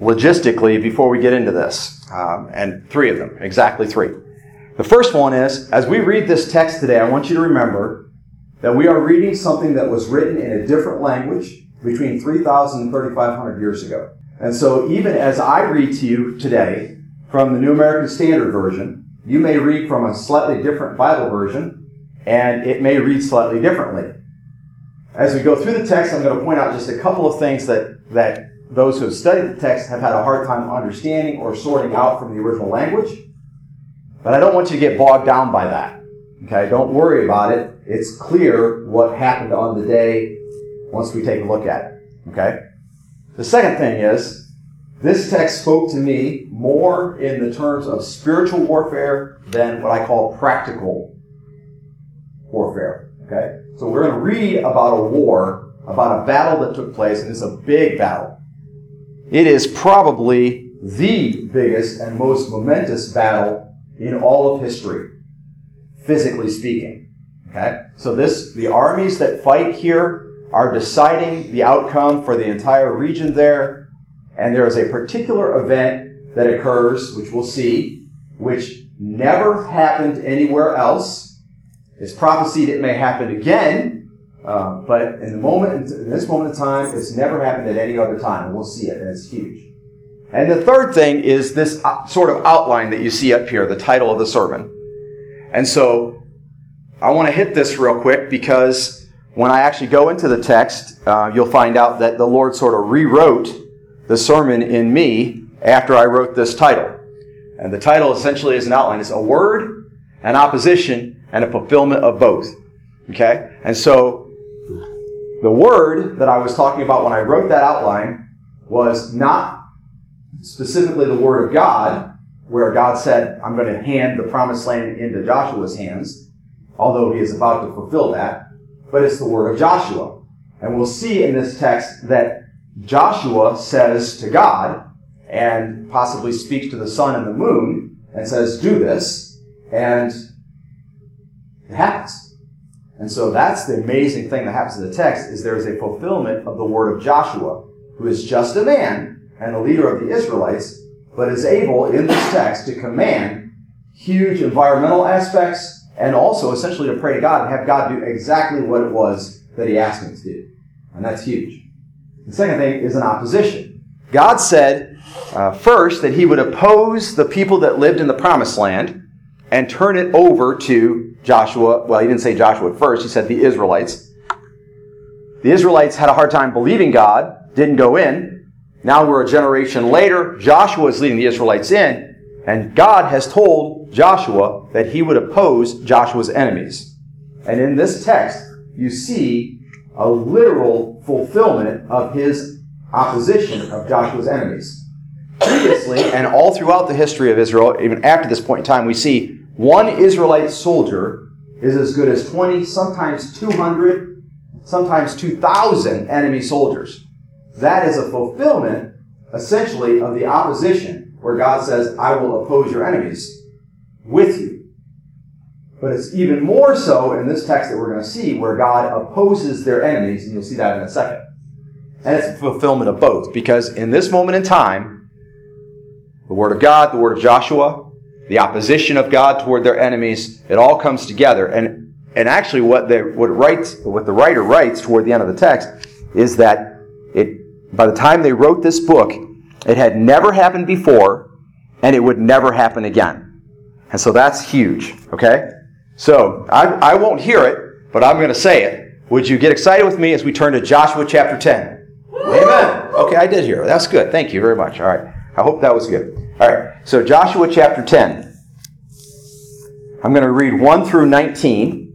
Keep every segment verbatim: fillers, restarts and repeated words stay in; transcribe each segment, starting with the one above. logistically before we get into this. Um, and three of them, exactly three. The first one is, as we read this text today, I want you to remember that we are reading something that was written in a different language between three thousand and thirty-five hundred years ago. And so even as I read to you today from the New American Standard Version, you may read from a slightly different Bible version, and it may read slightly differently. As we go through the text, I'm going to point out just a couple of things that, that those who have studied the text have had a hard time understanding or sorting out from the original language. But I don't want you to get bogged down by that. Okay, don't worry about it. It's clear what happened on the day once we take a look at it. Okay? The second thing is, this text spoke to me more in the terms of spiritual warfare than what I call practical warfare. Okay? So we're going to read about a war, about a battle that took place, and it's a big battle. It is probably the biggest and most momentous battle in all of history, physically speaking. Okay? So this, the armies that fight here are deciding the outcome for the entire region there. And there is a particular event that occurs, which we'll see, which never happened anywhere else. It's prophesied it may happen again, uh, but in the moment, in this moment of time, it's never happened at any other time. We'll see it, and it's huge. And the third thing is this sort of outline that you see up here, the title of the sermon. And so I want to hit this real quick because when I actually go into the text, uh, you'll find out that the Lord sort of rewrote the sermon in me after I wrote this title. And the title essentially is an outline. It's a word, an opposition, and a fulfillment of both. Okay? And so the word that I was talking about when I wrote that outline was not specifically the word of God, where God said, I'm going to hand the promised land into Joshua's hands, although he is about to fulfill that. But it's the word of Joshua. And we'll see in this text that Joshua says to God, and possibly speaks to the sun and the moon, and says, do this, and it happens. And so that's the amazing thing that happens in the text, is there is a fulfillment of the word of Joshua, who is just a man and the leader of the Israelites, but is able, in this text, to command huge environmental aspects, and also, essentially, to pray to God and have God do exactly what it was that he asked him to do. And that's huge. The second thing is an opposition. God said, uh, first, that he would oppose the people that lived in the promised land and turn it over to Joshua. Well, he didn't say Joshua at first. He said the Israelites. The Israelites had a hard time believing God, didn't go in. Now we're a generation later. Joshua is leading the Israelites in. And God has told Joshua that he would oppose Joshua's enemies. And in this text, you see a literal fulfillment of his opposition of Joshua's enemies. Previously, and all throughout the history of Israel, even after this point in time, we see one Israelite soldier is as good as twenty, sometimes two hundred, sometimes two thousand enemy soldiers. That is a fulfillment, essentially, of the opposition, where God says, I will oppose your enemies with you. But it's even more so in this text that we're going to see, where God opposes their enemies, and you'll see that in a second. And it's a fulfillment of both, because in this moment in time, the word of God, the word of Joshua, the opposition of God toward their enemies, it all comes together. And, and actually what, they, what, writes, what the writer writes toward the end of the text is that it, by the time they wrote this book, it had never happened before, and it would never happen again. And so that's huge, okay? So I, I won't hear it, but I'm going to say it. Would you get excited with me as we turn to Joshua chapter ten? Amen. Okay, I did hear it. That's good. Thank you very much. All right. I hope that was good. All right. So Joshua chapter ten. I'm going to read one through nineteen,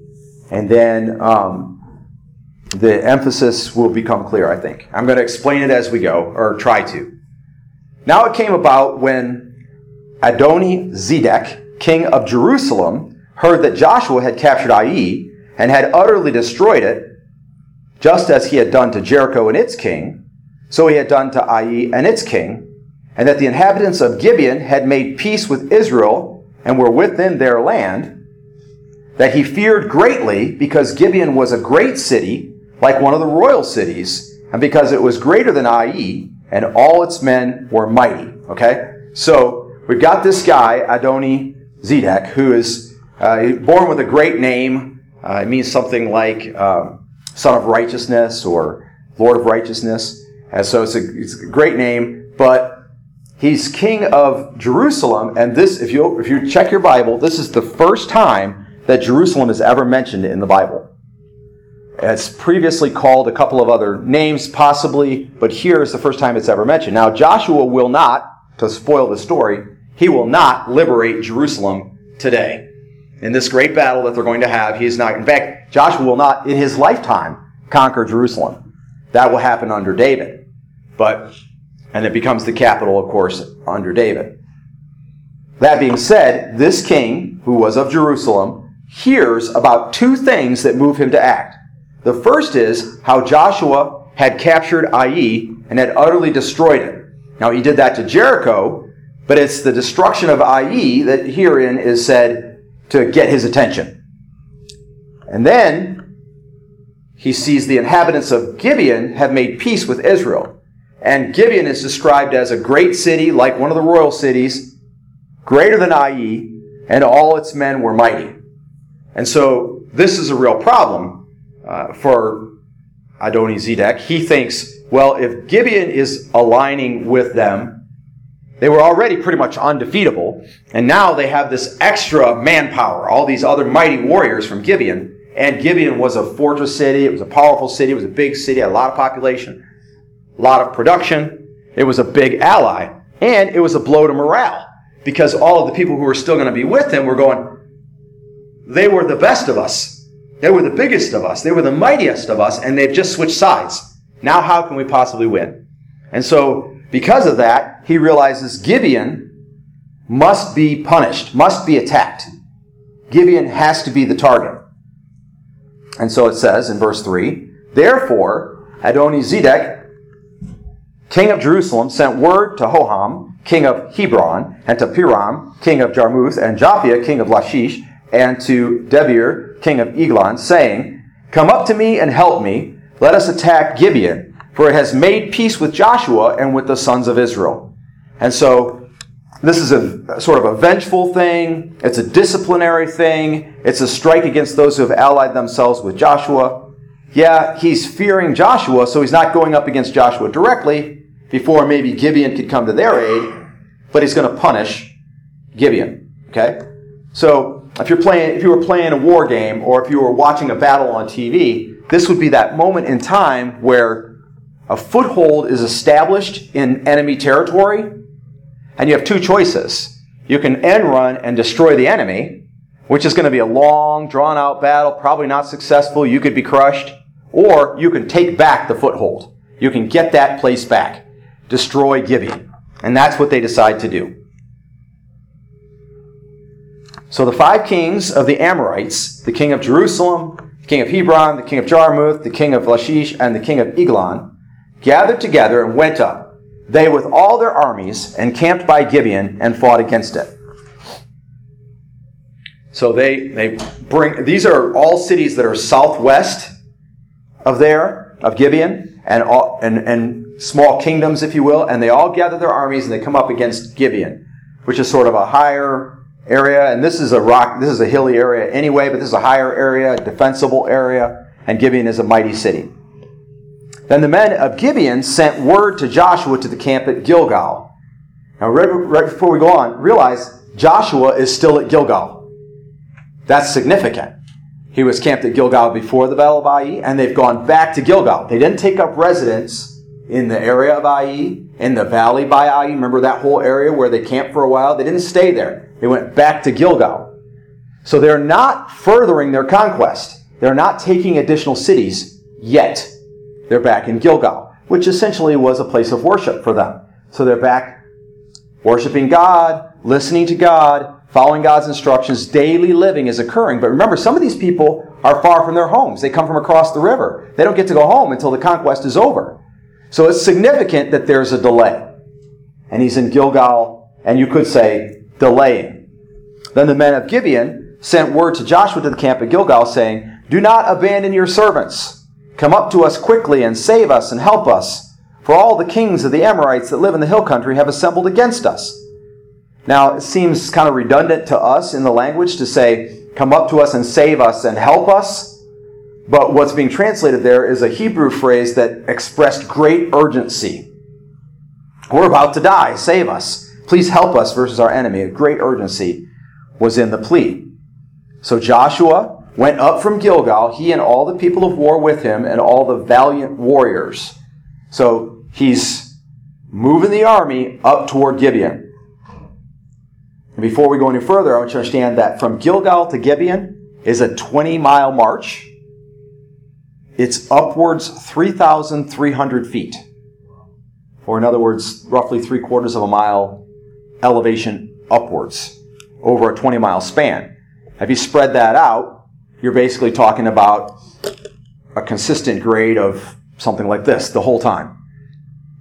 and then um, the emphasis will become clear, I think. I'm going to explain it as we go, or try to. Now it came about when Adoni Zedek, king of Jerusalem, heard that Joshua had captured Ai and had utterly destroyed it, just as he had done to Jericho and its king, so he had done to Ai and its king, and that the inhabitants of Gibeon had made peace with Israel and were within their land, that he feared greatly because Gibeon was a great city, like one of the royal cities, and because it was greater than Ai, and all its men were mighty. Okay? So we've got this guy, Adoni Zedek, who is uh, born with a great name. Uh, it means something like um, son of righteousness or Lord of righteousness. And so it's a, it's a great name, but he's king of Jerusalem. And this, if you if you check your Bible, this is the first time that Jerusalem is ever mentioned in the Bible. It's previously called a couple of other names, possibly, but here is the first time it's ever mentioned. Now, Joshua will not, to spoil the story, he will not liberate Jerusalem today. In this great battle that they're going to have, he is not. In fact, Joshua will not, in his lifetime, conquer Jerusalem. That will happen under David. But, and it becomes the capital, of course, under David. That being said, this king, who was of Jerusalem, hears about two things that move him to act. The first is how Joshua had captured Ai and had utterly destroyed it. Now, he did that to Jericho, but it's the destruction of Ai that herein is said to get his attention. And then he sees the inhabitants of Gibeon have made peace with Israel. And Gibeon is described as a great city, like one of the royal cities, greater than Ai, and all its men were mighty. And so this is a real problem. Uh, for Adoni Zedek, he thinks, well, if Gibeon is aligning with them, they were already pretty much undefeatable, and now they have this extra manpower, all these other mighty warriors from Gibeon, and Gibeon was a fortress city, it was a powerful city, it was a big city, had a lot of population, a lot of production, it was a big ally, and it was a blow to morale, because all of the people who were still going to be with him were going, they were the best of us. They were the biggest of us. They were the mightiest of us, and they've just switched sides. Now how can we possibly win? And so, because of that, he realizes Gibeon must be punished, must be attacked. Gibeon has to be the target. And so it says in verse three, therefore, Adoni Zedek, king of Jerusalem, sent word to Hoham, king of Hebron, and to Piram, king of Jarmuth, and Japhia, king of Lachish, and to Debir, king of Eglon, saying, come up to me and help me. Let us attack Gibeon, for it has made peace with Joshua and with the sons of Israel. And so this is a sort of a vengeful thing. It's a disciplinary thing. It's a strike against those who have allied themselves with Joshua. Yeah, he's fearing Joshua, so he's not going up against Joshua directly before maybe Gibeon could come to their aid, but he's going to punish Gibeon. Okay? So If you're playing, if you were playing a war game or if you were watching a battle on T V, this would be that moment in time where a foothold is established in enemy territory, and you have two choices. You can end run and destroy the enemy, which is going to be a long, drawn-out battle, probably not successful, you could be crushed, or you can take back the foothold. You can get that place back. Destroy Gibeon. And that's what they decide to do. So the five kings of the Amorites, the king of Jerusalem, the king of Hebron, the king of Jarmuth, the king of Lachish, and the king of Eglon, gathered together and went up, they with all their armies, and camped by Gibeon and fought against it. So they they bring, these are all cities that are southwest of there, of Gibeon, and all, and, and small kingdoms, if you will, and they all gather their armies and they come up against Gibeon, which is sort of a higher area, and this is a rock, this is a hilly area anyway, but this is a higher area, a defensible area, and Gibeon is a mighty city. Then the men of Gibeon sent word to Joshua to the camp at Gilgal. Now, right, right before we go on, realize Joshua is still at Gilgal. That's significant. He was camped at Gilgal before the Battle of Ai, and they've gone back to Gilgal. They didn't take up residence in the area of Ai, in the valley by Ai. Remember that whole area where they camped for a while? They didn't stay there. They went back to Gilgal. So they're not furthering their conquest. They're not taking additional cities yet. They're back in Gilgal, which essentially was a place of worship for them. So they're back worshiping God, listening to God, following God's instructions. Daily living is occurring. But remember, some of these people are far from their homes. They come from across the river. They don't get to go home until the conquest is over. So it's significant that there's a delay. And he's in Gilgal, and you could say, delaying. Then the men of Gibeon sent word to Joshua to the camp at Gilgal, saying, do not abandon your servants. Come up to us quickly and save us and help us. For all the kings of the Amorites that live in the hill country have assembled against us. Now, it seems kind of redundant to us in the language to say, come up to us and save us and help us. But what's being translated there is a Hebrew phrase that expressed great urgency. We're about to die. Save us. Please help us versus our enemy. A great urgency was in the plea. So Joshua went up from Gilgal, he and all the people of war with him and all the valiant warriors. So he's moving the army up toward Gibeon. And before we go any further, I want you to understand that from Gilgal to Gibeon is a twenty-mile march. It's upwards three thousand three hundred feet. Or in other words, roughly three-quarters of a mile elevation upwards over a twenty-mile span. If you spread that out, you're basically talking about a consistent grade of something like this the whole time.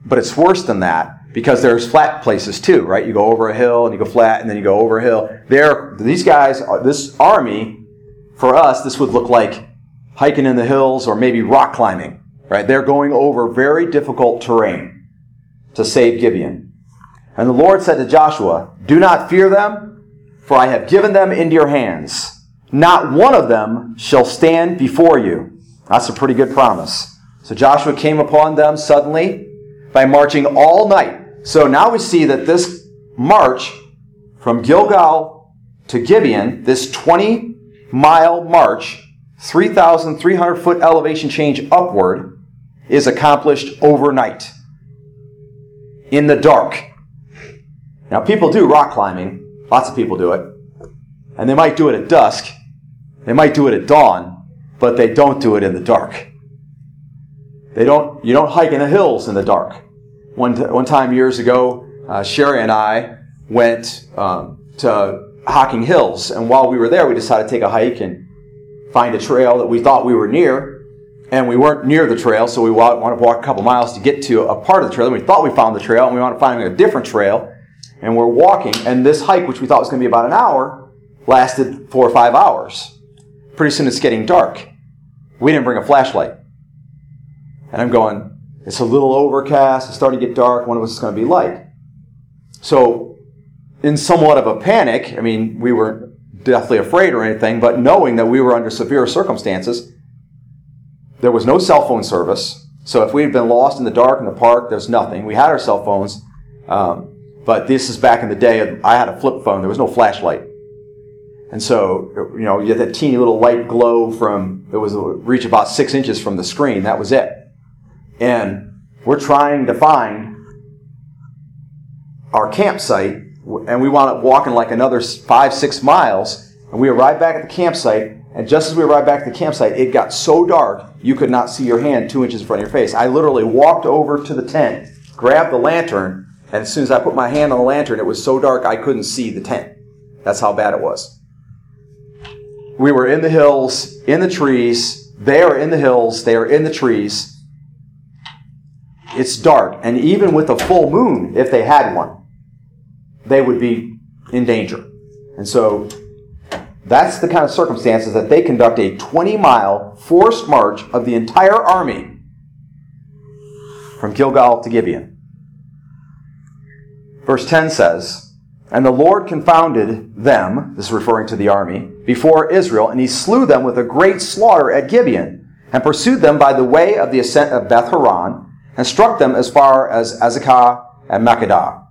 But it's worse than that, because there's flat places too, right? You go over a hill, and you go flat, and then you go over a hill. There, these guys, this army, for us, this would look like hiking in the hills or maybe rock climbing, right? They're going over very difficult terrain to save Gibeon. And the Lord said to Joshua, do not fear them, for I have given them into your hands. Not one of them shall stand before you. That's a pretty good promise. So Joshua came upon them suddenly by marching all night. So now we see that this march from Gilgal to Gibeon, this twenty-mile march, three thousand three hundred foot elevation change upward, is accomplished overnight, in the dark. Now, people do rock climbing. Lots of people do it. And they might do it at dusk. They might do it at dawn. But they don't do it in the dark. They don't. You don't hike in the hills in the dark. One t- one time years ago, uh, Sherry and I went um, to Hocking Hills, and while we were there, we decided to take a hike and find a trail that we thought we were near, and we weren't near the trail, so we wa- wanted to walk a couple miles to get to a part of the trail. And we thought we found the trail, and we wanted to find a different trail, and we're walking, and this hike, which we thought was going to be about an hour, lasted four or five hours. Pretty soon it's getting dark. We didn't bring a flashlight. And I'm going, it's a little overcast, it's starting to get dark, wonder what it's going to be like. So, in somewhat of a panic, I mean, we weren't deathly afraid or anything, but knowing that we were under severe circumstances, there was no cell phone service. So if we had been lost in the dark in the park, there's nothing. We had our cell phones, um, but this is back in the day, I had a flip phone, there was no flashlight. And so, you know, you had that teeny little light glow from, it was a reach about six inches from the screen, that was it. And we're trying to find our campsite, and we wound up walking like another five, six miles, and we arrived back at the campsite, and just as we arrived back at the campsite, it got so dark, you could not see your hand two inches in front of your face. I literally walked over to the tent, grabbed the lantern, and as soon as I put my hand on the lantern, it was so dark I couldn't see the tent. That's how bad it was. We were in the hills, in the trees. They were in the hills, they were in the trees. It's dark, and even with a full moon, if they had one, they would be in danger. And so that's the kind of circumstances that they conduct a twenty-mile forced march of the entire army from Gilgal to Gibeon. Verse ten says, and the Lord confounded them, this is referring to the army, before Israel, and he slew them with a great slaughter at Gibeon, and pursued them by the way of the ascent of Beth Horon, and struck them as far as Azekah and Makkedah.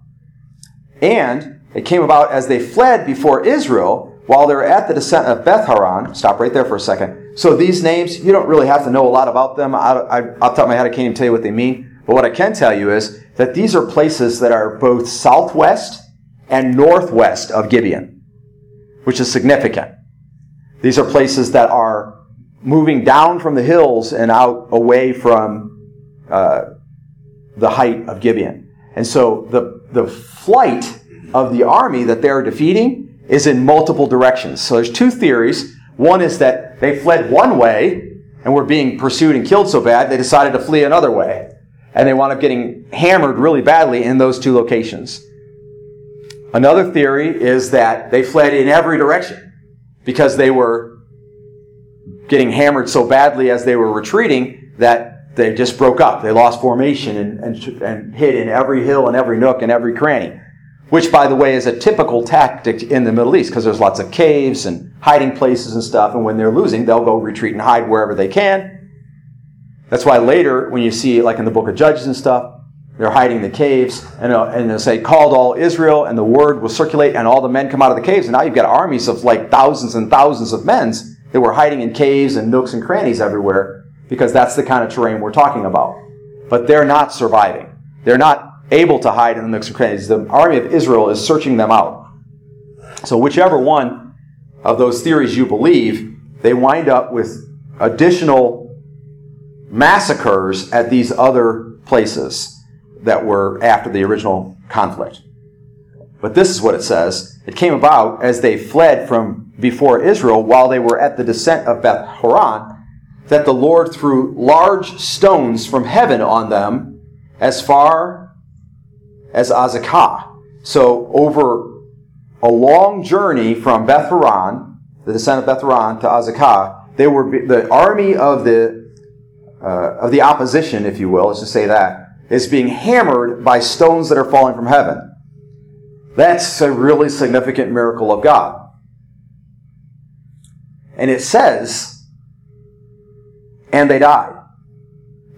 And it came about as they fled before Israel, while they were at the descent of Beth Horon. Stop right there for a second. So these names, you don't really have to know a lot about them. I, I, off the top of my head, I can't even tell you what they mean. But what I can tell you is that these are places that are both southwest and northwest of Gibeon, which is significant. These are places that are moving down from the hills and out away from Uh, the height of Gibeon. And so the, the flight of the army that they're defeating is in multiple directions. So there's two theories. One is that they fled one way and were being pursued and killed so bad they decided to flee another way. And they wound up getting hammered really badly in those two locations. Another theory is that they fled in every direction because they were getting hammered so badly as they were retreating that they just broke up. They lost formation and, and, and hid in every hill and every nook and every cranny, which, by the way, is a typical tactic in the Middle East because there's lots of caves and hiding places and stuff, and when they're losing, they'll go retreat and hide wherever they can. That's why later, when you see, like in the Book of Judges and stuff, they're hiding in the caves, and they'll, and they'll say, called all Israel, and the word will circulate, and all the men come out of the caves, and now you've got armies of like thousands and thousands of men that were hiding in caves and nooks and crannies everywhere, because that's the kind of terrain we're talking about. But they're not surviving. They're not able to hide in the nooks and crannies. The army of Israel is searching them out. So whichever one of those theories you believe, they wind up with additional massacres at these other places that were after the original conflict. But this is what it says. It came about as they fled from before Israel while they were at the descent of Beth Horon, that the Lord threw large stones from heaven on them as far as Azekah. So over a long journey from Beth Horon, the descent of Beth Horon to Azekah, they were the army of the uh, of the opposition, if you will, let's just say that, is being hammered by stones that are falling from heaven. That's a really significant miracle of God. And it says, and they died.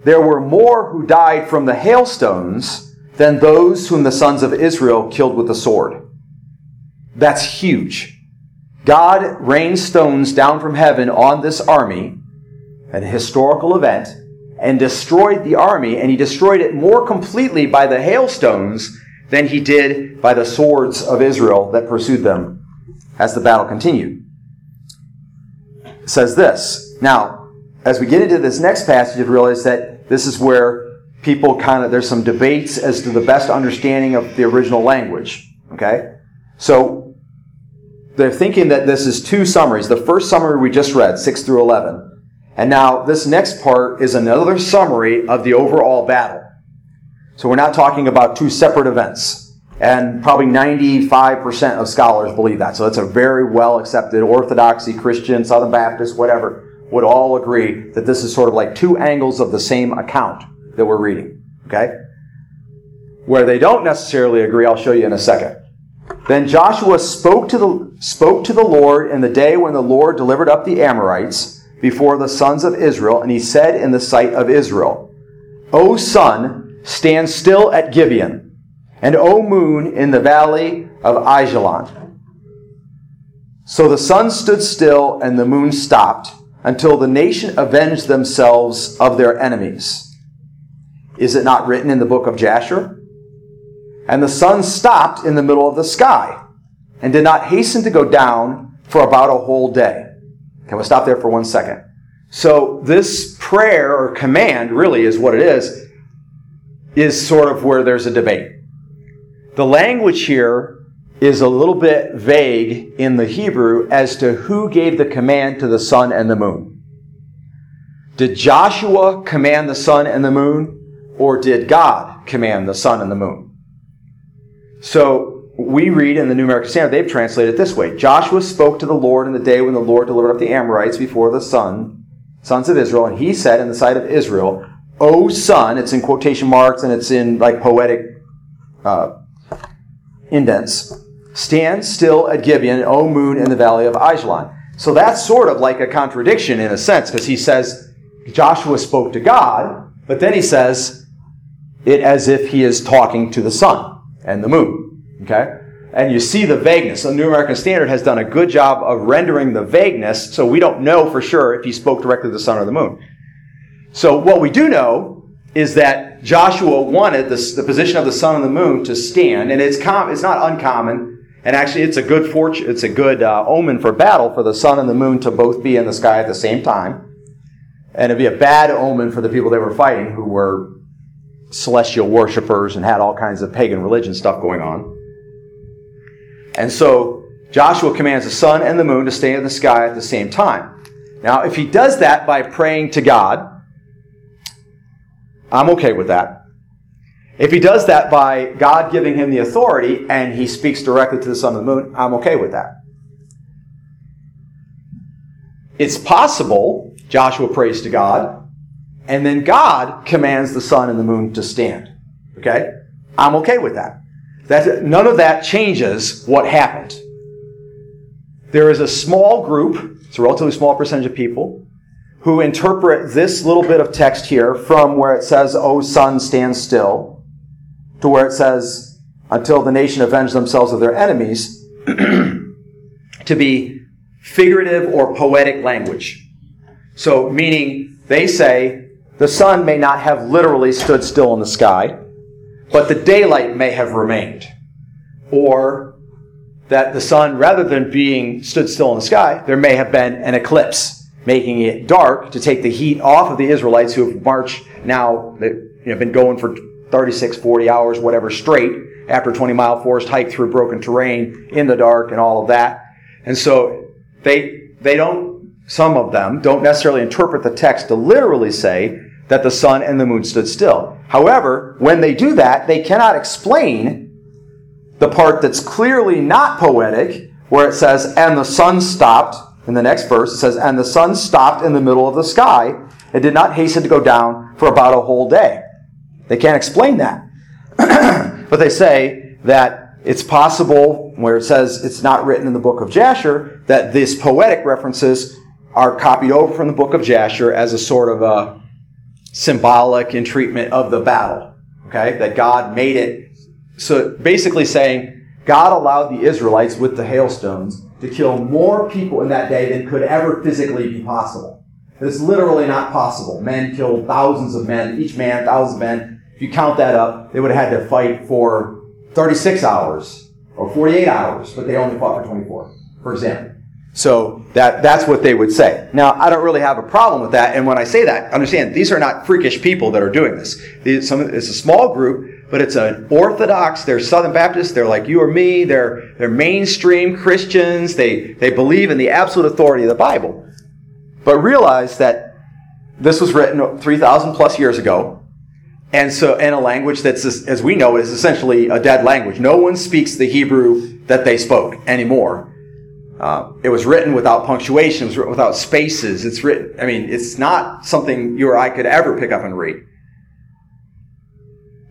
There were more who died from the hailstones than those whom the sons of Israel killed with the sword. That's huge. God rained stones down from heaven on this army, an historical event, and destroyed the army, and he destroyed it more completely by the hailstones than he did by the swords of Israel that pursued them as the battle continued. It says this. Now, as we get into this next passage, you realize that this is where people kind of, there's some debates as to the best understanding of the original language. Okay? So, they're thinking that this is two summaries. The first summary we just read, six through eleven. And now, this next part is another summary of the overall battle. So we're not talking about two separate events. And probably ninety-five percent of scholars believe that. So that's a very well-accepted Orthodoxy, Christian, Southern Baptist, whatever, would all agree that this is sort of like two angles of the same account that we're reading. Okay? Where they don't necessarily agree, I'll show you in a second. Then Joshua spoke to the, spoke to the Lord in the day when the Lord delivered up the Amorites before the sons of Israel, and he said in the sight of Israel, O sun, stand still at Gibeon, and O moon in the valley of Aijalon. So the sun stood still, and the moon stopped, until the nation avenged themselves of their enemies. Is it not written in the book of Jasher? And the sun stopped in the middle of the sky, and did not hasten to go down for about a whole day. Can we stop there for one second? So this prayer or command, really is what it is, is sort of where there's a debate. The language here is a little bit vague in the Hebrew as to who gave the command to the sun and the moon. Did Joshua command the sun and the moon, or did God command the sun and the moon? So we read in the New American Standard, they've translated it this way. Joshua spoke to the Lord in the day when the Lord delivered up the Amorites before the sun, sons of Israel, and he said in the sight of Israel, O sun, it's in quotation marks and it's in like poetic uh, indents, stand still at Gibeon, O moon in the valley of Aijalon. So that's sort of like a contradiction in a sense, because he says Joshua spoke to God, but then he says it as if he is talking to the sun and the moon. Okay? And you see the vagueness. The New American Standard has done a good job of rendering the vagueness, so we don't know for sure if he spoke directly to the sun or the moon. So what we do know is that Joshua wanted this, the position of the sun and the moon to stand, and it's com- it's not uncommon, and actually it's a good fortune, it's a good uh, omen for battle for the sun and the moon to both be in the sky at the same time, and it'd be a bad omen for the people they were fighting, who were celestial worshipers and had all kinds of pagan religion stuff going on. And so Joshua commands the sun and the moon to stay in the sky at the same time. Now, if he does that by praying to God, I'm okay with that. If he does that by God giving him the authority and he speaks directly to the sun and the moon, I'm okay with that. It's possible Joshua prays to God And then God commands the sun and the moon to stand. Okay? I'm okay with that. That's, none of that changes what happened. There is a small group, it's a relatively small percentage of people, who interpret this little bit of text here from where it says, "O sun, stand still," to where it says, "Until the nation avenge themselves of their enemies," to be figurative or poetic language. So, meaning, they say, the sun may not have literally stood still in the sky, but the daylight may have remained. Or that the sun, rather than being stood still in the sky, there may have been an eclipse, making it dark to take the heat off of the Israelites who have marched now, they've you know, been going for thirty-six, forty hours, whatever, straight, after a twenty-mile forest hike through broken terrain in the dark and all of that. And so they they don't, some of them, don't necessarily interpret the text to literally say that the sun and the moon stood still. However, when they do that, they cannot explain the part that's clearly not poetic, where it says, "And the sun stopped," in the next verse, it says, "And the sun stopped in the middle of the sky and did not hasten to go down for about a whole day." They can't explain that. But they say that it's possible, where it says it's not written in the Book of Jasher, that these poetic references are copied over from the Book of Jasher as a sort of a symbolic entreatment of the battle. Okay? That God made it. So basically saying God allowed the Israelites with the hailstones to kill more people in that day than could ever physically be possible. It's literally not possible. Men killed thousands of men, each man, thousands of men. If you count that up, they would have had to fight for thirty-six hours or forty-eight hours, but they only fought for twenty-four, for example. So that that's what they would say. Now, I don't really have a problem with that, and when I say that, understand, these are not freakish people that are doing this. These, some, it's a small group, but it's an Orthodox, they're Southern Baptists, they're like you or me, they're, they're mainstream Christians, they, they believe in the absolute authority of the Bible. But realize that this was written three thousand plus years ago, and so, in a language that's, as we know, is essentially a dead language. No one speaks the Hebrew that they spoke anymore. Uh, it was written without punctuation. It was written without spaces. It's written, I mean, it's not something you or I could ever pick up and read.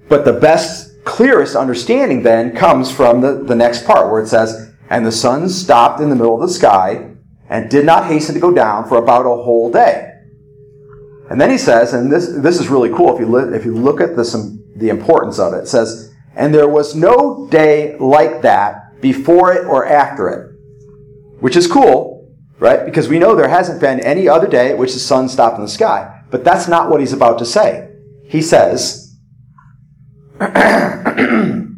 But the best, clearest understanding then comes from the, the next part where it says, "And the sun stopped in the middle of the sky and did not hasten to go down for about a whole day." And then he says, and this this is really cool if you li- if you look at this, um, the importance of it. It says, "And there was no day like that before it or after it," which is cool, right? Because we know there hasn't been any other day at which the sun stopped in the sky. But that's not what he's about to say. He says, "And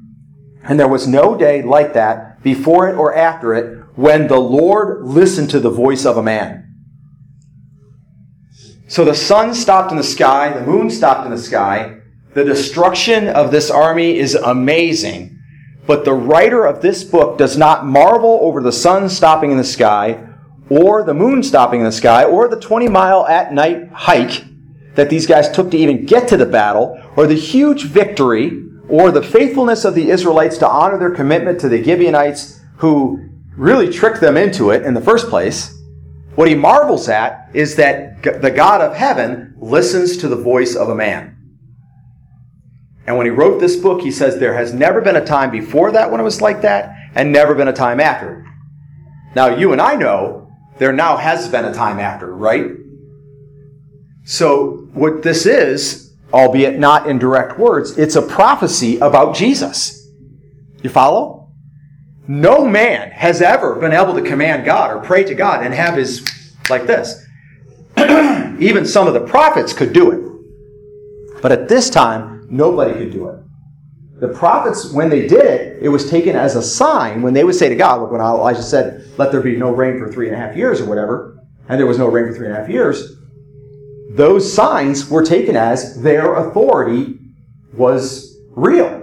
there was no day like that before it or after it when the Lord listened to the voice of a man." So the sun stopped in the sky, the moon stopped in the sky, the destruction of this army is amazing, but the writer of this book does not marvel over the sun stopping in the sky, or the moon stopping in the sky, or the twenty-mile at-night hike that these guys took to even get to the battle, or the huge victory, or the faithfulness of the Israelites to honor their commitment to the Gibeonites, who really tricked them into it in the first place. What he marvels at is that the God of heaven listens to the voice of a man. And when he wrote this book, he says there has never been a time before that when it was like that, and never been a time after. Now, you and I know there now has been a time after, right? So what this is, albeit not in direct words, it's a prophecy about Jesus. You follow? No man has ever been able to command God or pray to God and have his, like this. Even some of the prophets could do it. But at this time, nobody could do it. The prophets, when they did it, it was taken as a sign when they would say to God, look, when Elijah said, let there be no rain for three and a half years or whatever, and there was no rain for three and a half years, those signs were taken as their authority was real.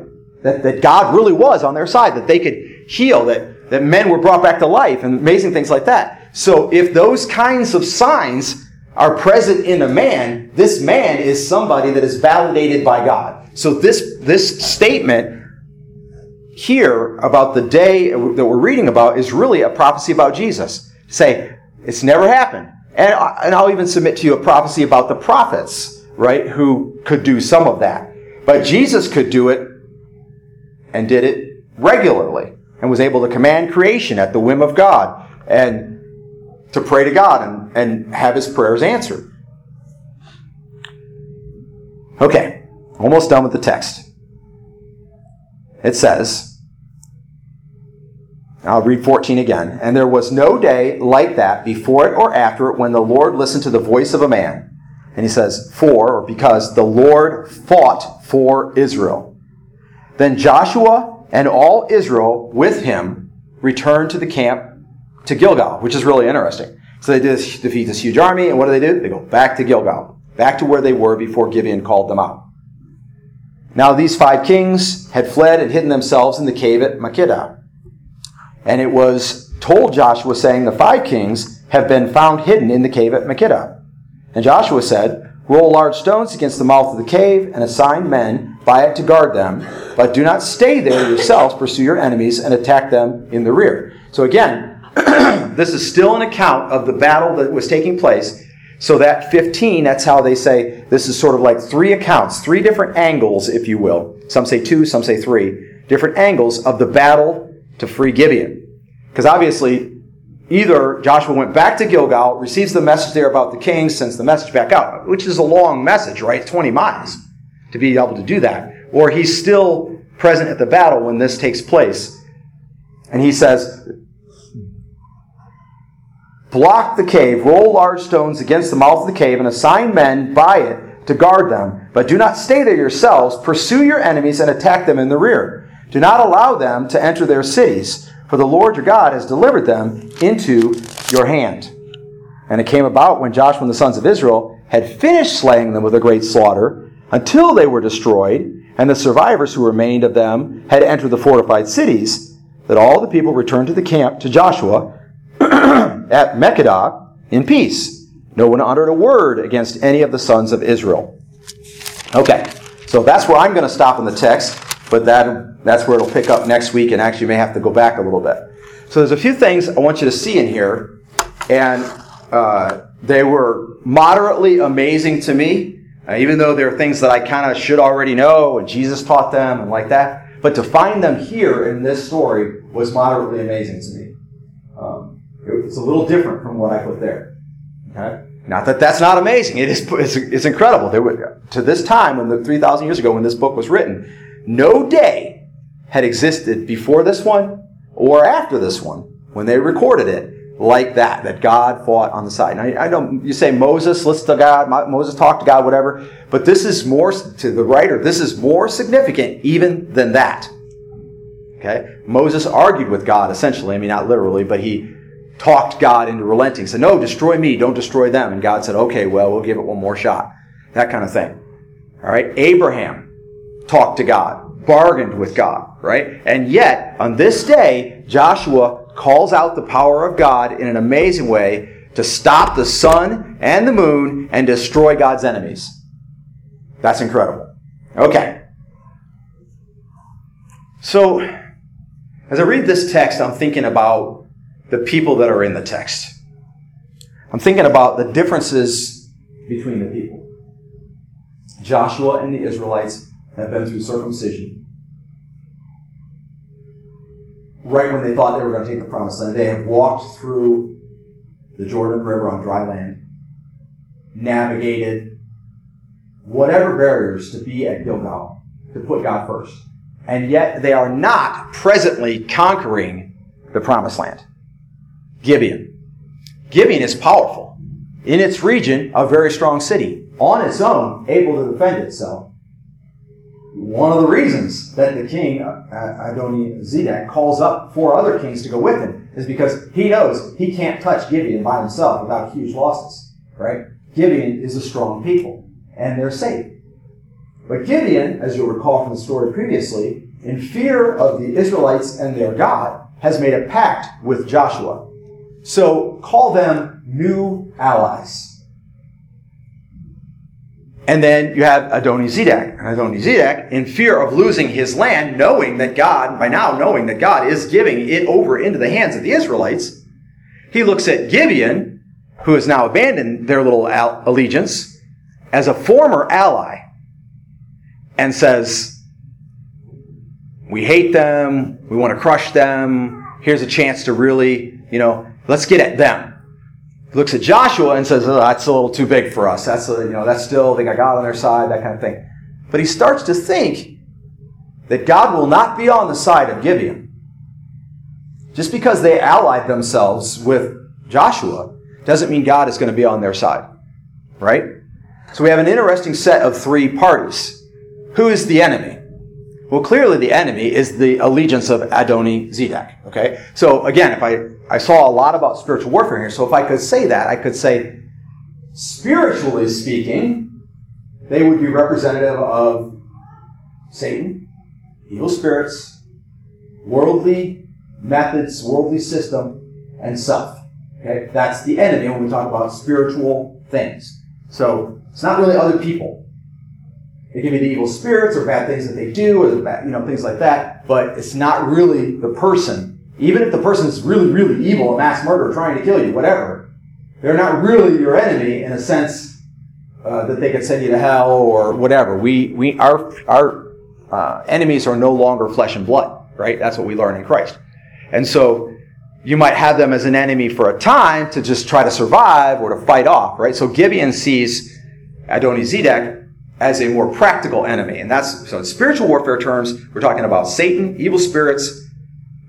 That, that God really was on their side, that they could heal, that, that men were brought back to life, and amazing things like that. So if those kinds of signs are present in a man, this man is somebody that is validated by God. So this, this statement here about the day that we're reading about is really a prophecy about Jesus. Say, it's never happened. And, I, and I'll even submit to you a prophecy about the prophets, right, who could do some of that. But Jesus could do it and did it regularly and was able to command creation at the whim of God and to pray to God and, and have his prayers answered. Okay, almost done with the text. It says, I'll read fourteen again. And there was no day like that before it or after it when the Lord listened to the voice of a man. And he says, for, or because, the Lord fought for Israel. Then Joshua and all Israel with him returned to the camp to Gilgal, which is really interesting. So they did this, defeat this huge army, and what do they do? They go back to Gilgal, back to where they were before Gibeon called them out. Now these five kings had fled and hidden themselves in the cave at Makkedah. And it was told Joshua, saying, the five kings have been found hidden in the cave at Makkedah. And Joshua said, roll large stones against the mouth of the cave and assign men by it to guard them, but do not stay there yourselves, pursue your enemies and attack them in the rear. So again, this is still an account of the battle that was taking place. So that fifteen, that's how they say this is sort of like three accounts, three different angles, if you will. Some say two, some say three, different angles of the battle to free Gibeon. Because obviously, either Joshua went back to Gilgal, receives the message there about the king, sends the message back out, which is a long message, right? twenty miles to be able to do that. Or he's still present at the battle when this takes place. And he says, block the cave, roll large stones against the mouth of the cave, and assign men by it to guard them. But do not stay there yourselves. Pursue your enemies and attack them in the rear. Do not allow them to enter their cities, for the Lord your God has delivered them into your hand. And it came about when Joshua and the sons of Israel had finished slaying them with a great slaughter, until they were destroyed, and the survivors who remained of them had entered the fortified cities, that all the people returned to the camp to Joshua at Makkedah in peace. No one uttered a word against any of the sons of Israel. Okay, so that's where I'm going to stop in the text, but that that's where it'll pick up next week, and actually may have to go back a little bit. So there's a few things I want you to see in here, and uh, they were moderately amazing to me, uh, even though there are things that I kind of should already know, and Jesus taught them, and like that. But to find them here in this story was moderately amazing to me. Um, It's a little different from what I put there. Okay? Not that that's not amazing. It is, it's, it's incredible. There were, to this time, when the three thousand years ago when this book was written, no day had existed before this one or after this one when they recorded it like that, that God fought on the side. Now, I know you say Moses listened to God, Moses talked to God, whatever, but this is more, to the writer, this is more significant even than that. Okay? Moses argued with God, essentially. I mean, not literally, but he talked God into relenting. Said, no, destroy me, don't destroy them. And God said, okay, well, we'll give it one more shot. That kind of thing. All right? Abraham talked to God, bargained with God, right? And yet, on this day, Joshua calls out the power of God in an amazing way to stop the sun and the moon and destroy God's enemies. That's incredible. Okay. So, as I read this text, I'm thinking about the people that are in the text. I'm thinking about the differences between the people. Joshua and the Israelites have been through circumcision right when they thought they were going to take the promised land. They have walked through the Jordan River on dry land, navigated whatever barriers to be at Gilgal, to put God first. And yet they are not presently conquering the promised land. Gibeon. Gibeon is powerful. In its region, a very strong city. On its own, able to defend itself. One of the reasons that the king, Adoni Zedek, calls up four other kings to go with him is because he knows he can't touch Gibeon by himself without huge losses. Right? Gibeon is a strong people, and they're safe. But Gibeon, as you'll recall from the story previously, in fear of the Israelites and their God, has made a pact with Joshua. So call them new allies. And then you have Adoni Zedek. And Adoni Zedek, in fear of losing his land, knowing that God, by now knowing that God is giving it over into the hands of the Israelites, he looks at Gibeon, who has now abandoned their little allegiance, as a former ally and says, we hate them, we want to crush them, here's a chance to really, you know, let's get at them. He looks at Joshua and says, oh, that's a little too big for us. That's, a, you know, that's still, they got God on their side, that kind of thing. But he starts to think that God will not be on the side of Gibeon. Just because they allied themselves with Joshua doesn't mean God is going to be on their side, right? So we have an interesting set of three parties. Who is the enemy? Well, clearly the enemy is the allegiance of Adoni Zedek, okay? So again, if I, I saw a lot about spiritual warfare here, so if I could say that, I could say, spiritually speaking, they would be representative of Satan, evil spirits, worldly methods, worldly system, and self. Okay, that's the enemy when we talk about spiritual things. So it's not really other people. It can be the evil spirits or bad things that they do or the bad, you know, things like that, but it's not really the person. Even if the person is really, really evil, a mass murderer trying to kill you, whatever, they're not really your enemy in a sense uh, that they could send you to hell or whatever. We, we, our, our uh, enemies are no longer flesh and blood, right? That's what we learn in Christ. And so you might have them as an enemy for a time to just try to survive or to fight off, right? So Gibeon sees Adoni Zedek as a more practical enemy. And that's, so in spiritual warfare terms, we're talking about Satan, evil spirits,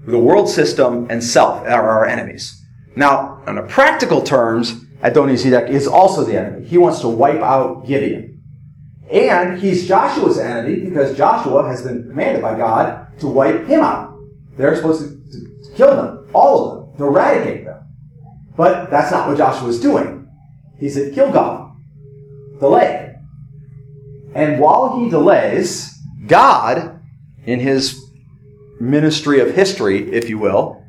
the world system, and self are our enemies. Now, on the practical terms, Adoni Zedek is also the enemy. He wants to wipe out Gibeon. And he's Joshua's enemy because Joshua has been commanded by God to wipe him out. They're supposed to, to, to kill them. All of them, to eradicate them. But that's not what Joshua's doing. He's at Gilgal. Delay. And while he delays, God, in his ministry of history, if you will,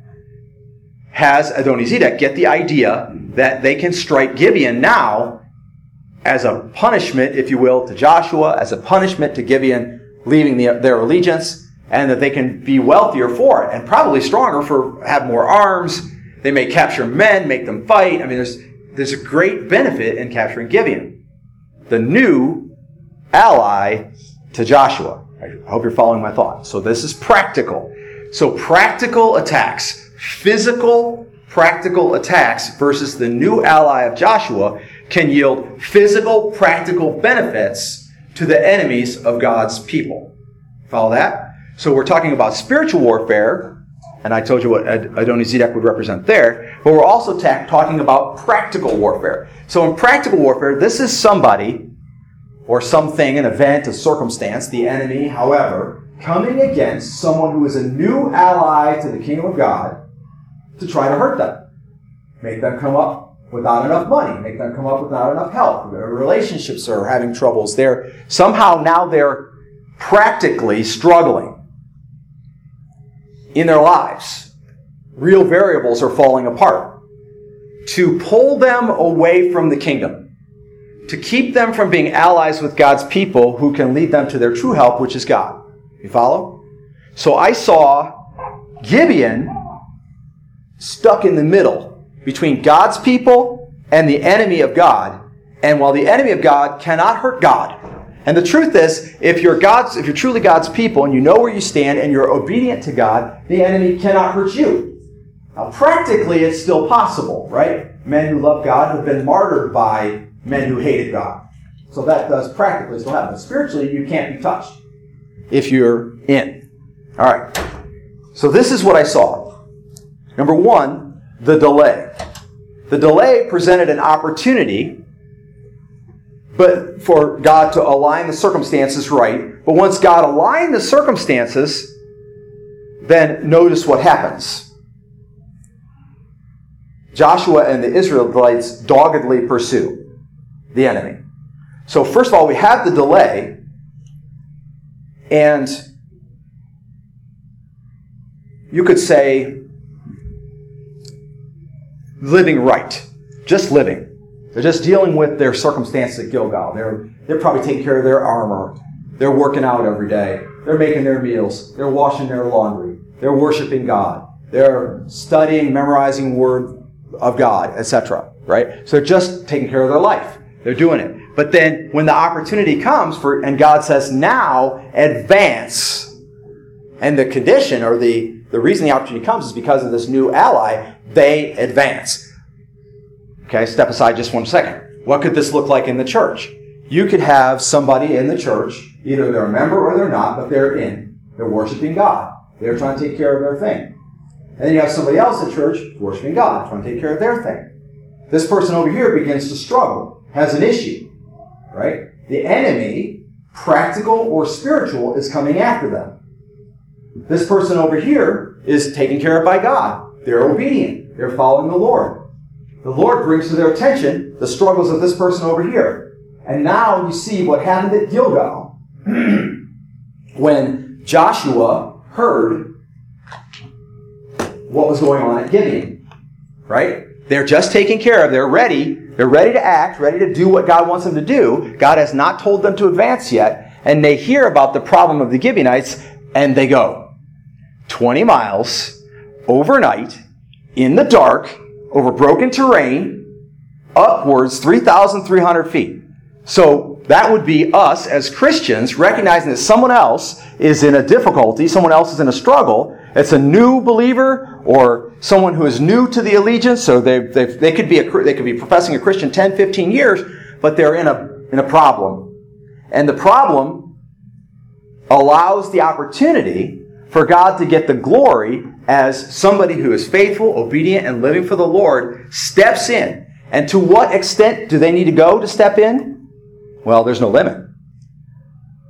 has Adoni Zedek get the idea that they can strike Gibeon now as a punishment, if you will, to Joshua, as a punishment to Gibeon leaving the, their allegiance, and that they can be wealthier for it, and probably stronger for have more arms. They may capture men, make them fight. I mean, there's there's a great benefit in capturing Gibeon, the new ally to Joshua. I hope you're following my thought. So this is practical. So practical attacks, physical practical attacks versus the new ally of Joshua can yield physical practical benefits to the enemies of God's people. Follow that? So we're talking about spiritual warfare, and I told you what Adoni Zedek would represent there, but we're also ta- talking about practical warfare. So in practical warfare, this is somebody or something, an event, a circumstance, the enemy, however, coming against someone who is a new ally to the kingdom of God to try to hurt them. Make them come up without enough money. Make them come up without enough help. Their relationships are having troubles. They're somehow now they're practically struggling in their lives. Real variables are falling apart. To pull them away from the kingdom, to keep them from being allies with God's people who can lead them to their true help, which is God. You follow? So I saw Gibeon stuck in the middle between God's people and the enemy of God. And while the enemy of God cannot hurt God, and the truth is, if you're God's, if you're truly God's people and you know where you stand and you're obedient to God, the enemy cannot hurt you. Now, practically, it's still possible, right? Men who love God have been martyred by men who hated God. So that does practically still happen. But spiritually, you can't be touched if you're in. All right. So this is what I saw. Number one, the delay. The delay presented an opportunity but for God to align the circumstances right. But once God aligned the circumstances, then notice what happens. Joshua and the Israelites doggedly pursue the enemy. So first of all, we have the delay, and you could say living right, just living. They're just dealing with their circumstances at Gilgal. They're, they're probably taking care of their armor. They're working out every day. They're making their meals. They're washing their laundry. They're worshiping God. They're studying, memorizing Word of God, et cetera. Right? So they're just taking care of their life. They're doing it. But then when the opportunity comes for, and God says, now advance. And the condition or the, the reason the opportunity comes is because of this new ally, they advance. Okay, step aside just one second. What could this look like in the church? You could have somebody in the church, either they're a member or they're not, but they're in. They're worshiping God. They're trying to take care of their thing. And then you have somebody else at church worshiping God, trying to take care of their thing. This person over here begins to struggle, has an issue, right? The enemy, practical or spiritual, is coming after them. This person over here is taken care of by God. They're obedient. They're following the Lord. The Lord brings to their attention the struggles of this person over here. And now you see what happened at Gilgal when Joshua heard what was going on at Gibeon, right? They're just taken care of. They're ready. They're ready to act, ready to do what God wants them to do. God has not told them to advance yet. And they hear about the problem of the Gibeonites, and they go twenty miles overnight in the dark over broken terrain upwards three thousand three hundred feet. So that would be us as Christians recognizing that someone else is in a difficulty, someone else is in a struggle. It's a new believer or someone who is new to the allegiance, so they they they could be a, they could be professing a Christian ten, fifteen years, but they're in a in a problem. And the problem allows the opportunity for God to get the glory as somebody who is faithful, obedient, and living for the Lord steps in. And to what extent do they need to go to step in? Well, there's no limit,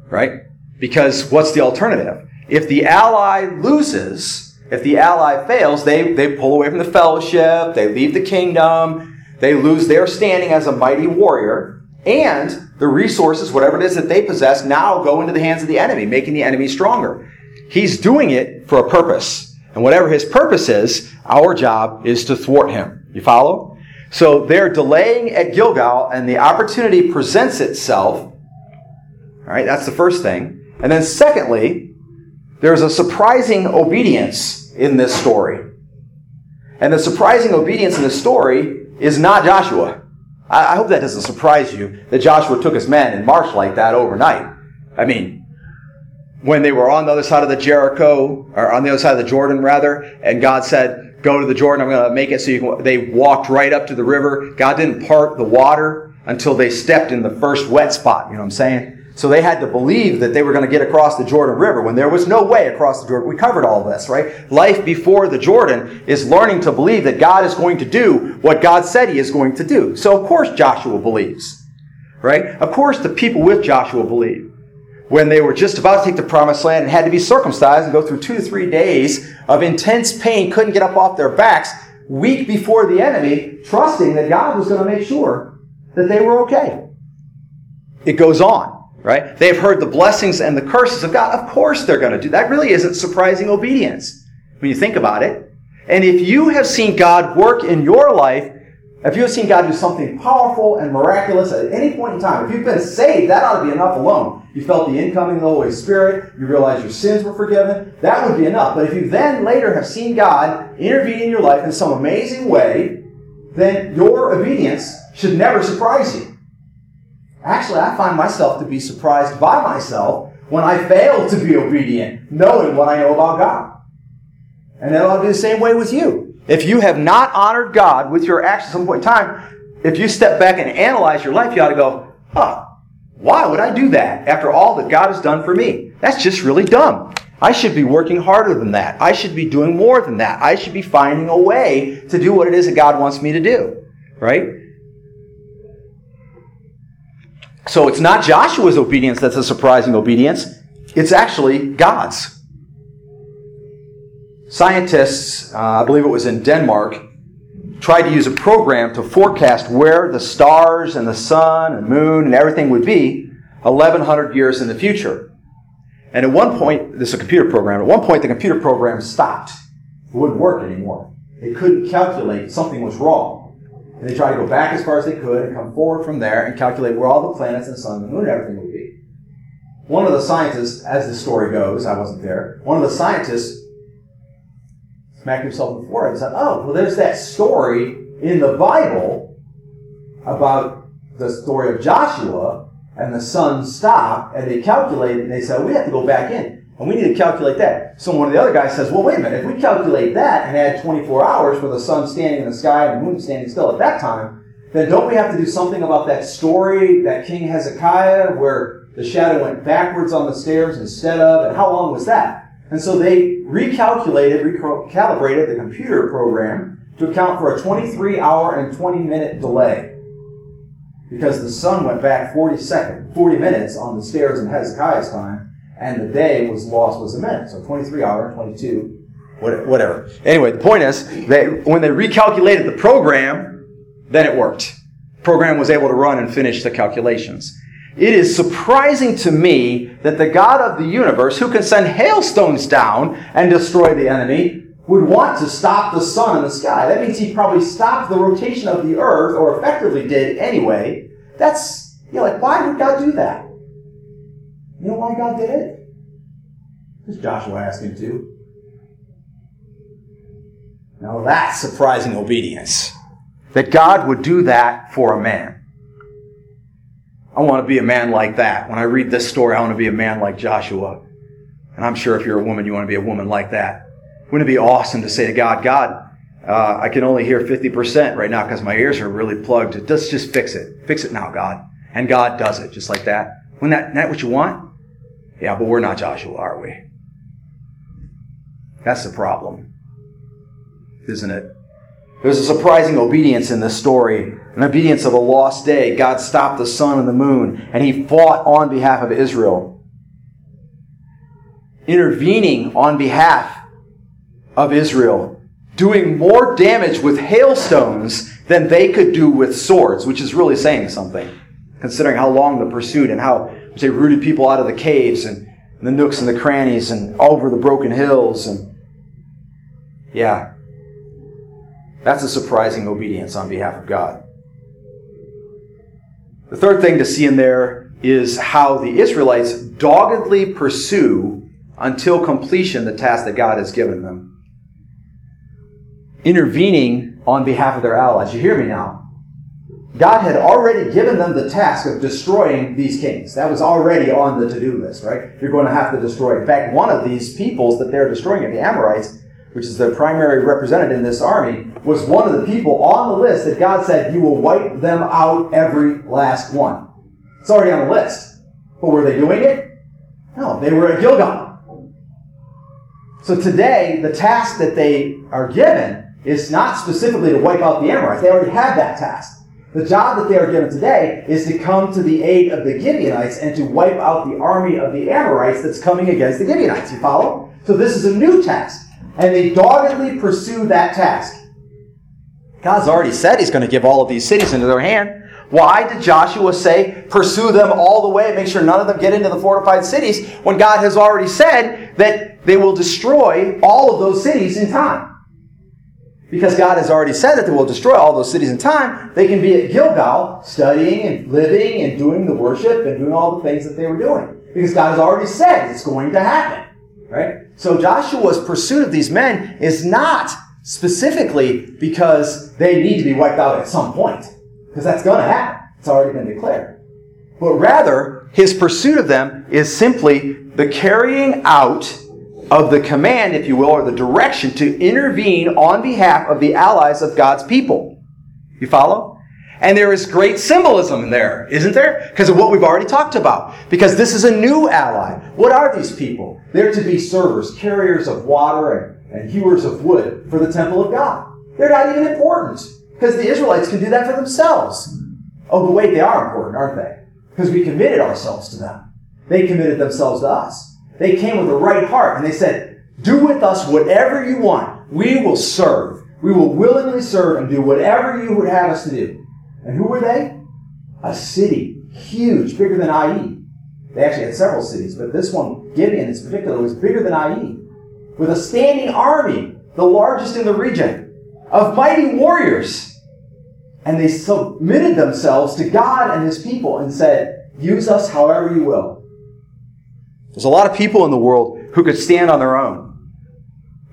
right? Because what's the alternative? If the ally loses, if the ally fails, they, they pull away from the fellowship, they leave the kingdom, they lose their standing as a mighty warrior, and the resources, whatever it is that they possess, now go into the hands of the enemy, making the enemy stronger. He's doing it for a purpose. And whatever his purpose is, our job is to thwart him. You follow? So they're delaying at Gilgal, and the opportunity presents itself. All right, that's the first thing. And then secondly, there's a surprising obedience in this story. And the surprising obedience in this story is not Joshua. I hope that doesn't surprise you, that Joshua took his men and marched like that overnight. I mean, when they were on the other side of the Jericho, or on the other side of the Jordan, rather, and God said, go to the Jordan, I'm going to make it so you can... They walked right up to the river. God didn't part the water until they stepped in the first wet spot. You know what I'm saying? So they had to believe that they were going to get across the Jordan River when there was no way across the Jordan. We covered all this, right? Life before the Jordan is learning to believe that God is going to do what God said he is going to do. So of course Joshua believes, right? Of course the people with Joshua believe. When they were just about to take the promised land and had to be circumcised and go through two to three days of intense pain, couldn't get up off their backs, week before the enemy, trusting that God was going to make sure that they were okay. It goes on. Right? They've heard the blessings and the curses of God. Of course they're going to do. That really isn't surprising obedience when you think about it. And if you have seen God work in your life, if you have seen God do something powerful and miraculous at any point in time, if you've been saved, that ought to be enough alone. You felt the incoming of the Holy Spirit. You realized your sins were forgiven. That would be enough. But if you then later have seen God intervene in your life in some amazing way, then your obedience should never surprise you. Actually, I find myself to be surprised by myself when I fail to be obedient, knowing what I know about God. And that ought to be the same way with you. If you have not honored God with your actions at some point in time, if you step back and analyze your life, you ought to go, huh, why would I do that after all that God has done for me? That's just really dumb. I should be working harder than that. I should be doing more than that. I should be finding a way to do what it is that God wants me to do, right? So it's not Joshua's obedience that's a surprising obedience. It's actually God's. Scientists, uh, I believe it was in Denmark, tried to use a program to forecast where the stars and the sun and moon and everything would be eleven hundred years in the future. And at one point, this is a computer program, at one point the computer program stopped. It wouldn't work anymore. They couldn't calculate. Something was wrong. And they tried to go back as far as they could and come forward from there and calculate where all the planets and the sun and the moon and everything would be. One of the scientists, as the story goes, I wasn't there, one of the scientists smacked himself in the forehead and said, oh, well, there's that story in the Bible about the story of Joshua and the sun stopped, and they calculated, and they said, we have to go back in, and we need to calculate that. So one of the other guys says, well, wait a minute, if we calculate that and add twenty-four hours for the sun standing in the sky and the moon standing still at that time, then don't we have to do something about that story, that King Hezekiah, where the shadow went backwards on the stairs instead of, and how long was that? And so they recalculated, recalibrated the computer program to account for a twenty-three hour and twenty minute delay, because the sun went back forty seconds, forty minutes on the stairs in Hezekiah's time, and the day was lost was a minute. So twenty-three hour, twenty-two, whatever. Anyway, the point is, that when they recalculated the program, then it worked. The program was able to run and finish the calculations. It is surprising to me that the God of the universe, who can send hailstones down and destroy the enemy, would want to stop the sun in the sky. That means he probably stopped the rotation of the earth, or effectively did anyway. That's, you know, like, why would God do that? You know why God did it? Because Joshua asked him to. Now that's surprising obedience, that God would do that for a man. I want to be a man like that. When I read this story, I want to be a man like Joshua. And I'm sure if you're a woman, you want to be a woman like that. Wouldn't it be awesome to say to God, God, uh, I can only hear fifty percent right now because my ears are really plugged. Let's just fix it. Fix it now, God. And God does it just like that. Isn't that, isn't that what you want? Yeah, but we're not Joshua, are we? That's the problem, isn't it? There's a surprising obedience in this story, an obedience of a lost day. God stopped the sun and the moon, and he fought on behalf of Israel, intervening on behalf of Israel, doing more damage with hailstones than they could do with swords, which is really saying something, considering how long the pursuit and how they rooted people out of the caves and the nooks and the crannies and over the broken hills. And yeah, that's a surprising obedience on behalf of God. The third thing to see in there is how the Israelites doggedly pursue until completion the task that God has given them, intervening on behalf of their allies. You hear me now? God had already given them the task of destroying these kings. That was already on the to-do list, right? You're going to have to destroy. In fact, one of these peoples that they're destroying, the Amorites, which is the primary representative in this army, was one of the people on the list that God said, you will wipe them out, every last one. It's already on the list. But were they doing it? No, they were at Gilgal. So today, the task that they are given is not specifically to wipe out the Amorites. They already have that task. The job that they are given today is to come to the aid of the Gibeonites and to wipe out the army of the Amorites that's coming against the Gibeonites. You follow? So this is a new task. And they doggedly pursue that task. God's already said he's going to give all of these cities into their hand. Why did Joshua say, pursue them all the way, make sure none of them get into the fortified cities, when God has already said that they will destroy all of those cities in time? Because God has already said that they will destroy all those cities in time, they can be at Gilgal studying and living and doing the worship and doing all the things that they were doing. Because God has already said it's going to happen, right? So Joshua's pursuit of these men is not specifically because they need to be wiped out at some point, because that's going to happen. It's already been declared. But rather, his pursuit of them is simply the carrying out of the command, if you will, or the direction to intervene on behalf of the allies of God's people. You follow? And there is great symbolism in there, isn't there? Because of what we've already talked about. Because this is a new ally. What are these people? They're to be servers, carriers of water and, and hewers of wood for the temple of God. They're not even important, because the Israelites can do that for themselves. Oh, but wait, they are important, aren't they? Because we committed ourselves to them. They committed themselves to us. They came with a right heart, and they said, do with us whatever you want. We will serve. We will willingly serve and do whatever you would have us to do. And who were they? A city, huge, bigger than Ai. They actually had several cities, but this one, Gibeon in particular, was bigger than Ai, with a standing army, the largest in the region, of mighty warriors. And they submitted themselves to God and his people and said, use us however you will. There's a lot of people in the world who could stand on their own.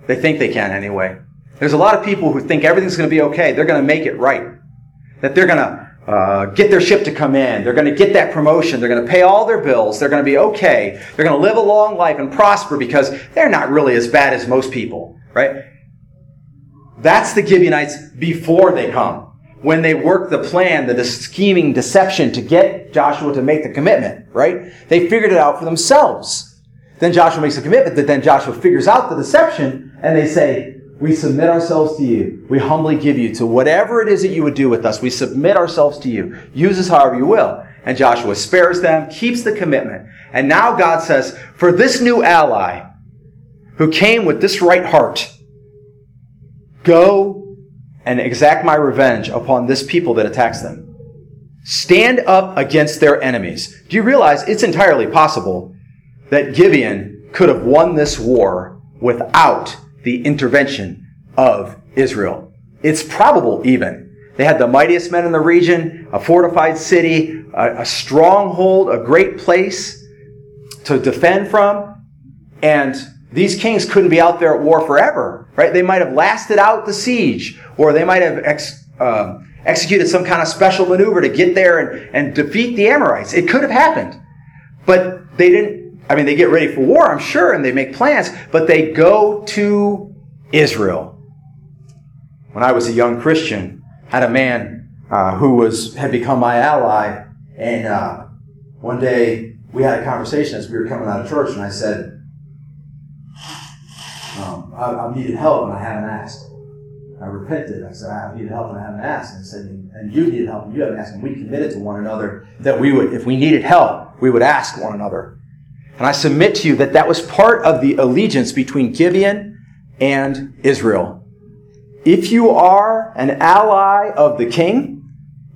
They think they can anyway. There's a lot of people who think everything's going to be okay. They're going to make it right. That they're going to uh, get their ship to come in. They're going to get that promotion. They're going to pay all their bills. They're going to be okay. They're going to live a long life and prosper because they're not really as bad as most people, right? That's the Gibeonites before they come, when they work the plan, the scheming deception to get Joshua to make the commitment, right? They figured it out for themselves. Then Joshua makes the commitment, but then Joshua figures out the deception, and they say, we submit ourselves to you. We humbly give you to whatever it is that you would do with us. We submit ourselves to you. Use us however you will. And Joshua spares them, keeps the commitment. And now God says, for this new ally who came with this right heart, go and exact my revenge upon this people that attacks them. Stand up against their enemies. Do you realize it's entirely possible that Gibeon could have won this war without the intervention of Israel? It's probable even. They had the mightiest men in the region, a fortified city, a, a stronghold, a great place to defend from. And these kings couldn't be out there at war forever, right? They might have lasted out the siege, or they might have ex, uh, executed some kind of special maneuver to get there and, and defeat the Amorites. It could have happened. But they didn't. I mean, they get ready for war, I'm sure, and they make plans, but they go to Israel. When I was a young Christian, I had a man uh, who was had become my ally, and uh, one day we had a conversation as we were coming out of church, and I said, um, I, I needed help and I haven't asked. I repented. I said, I needed help and I haven't asked. And I said, and you needed help and you haven't asked. And we committed to one another that we would, if we needed help, we would ask one another. And I submit to you that that was part of the allegiance between Gibeon and Israel. If you are an ally of the king,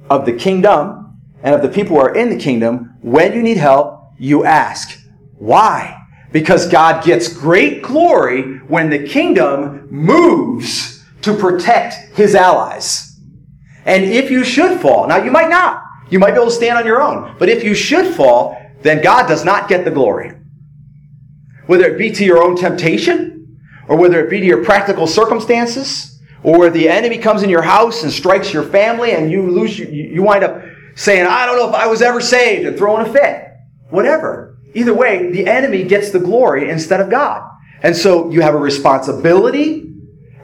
of the kingdom, and of the people who are in the kingdom, when you need help, you ask. Why? Because God gets great glory when the kingdom moves to protect his allies. And if you should fall, now you might not. You might be able to stand on your own. But if you should fall, then God does not get the glory. Whether it be to your own temptation, or whether it be to your practical circumstances, or where the enemy comes in your house and strikes your family and you lose, you wind up saying, I don't know if I was ever saved, and throwing a fit. Whatever. Either way, the enemy gets the glory instead of God. And so you have a responsibility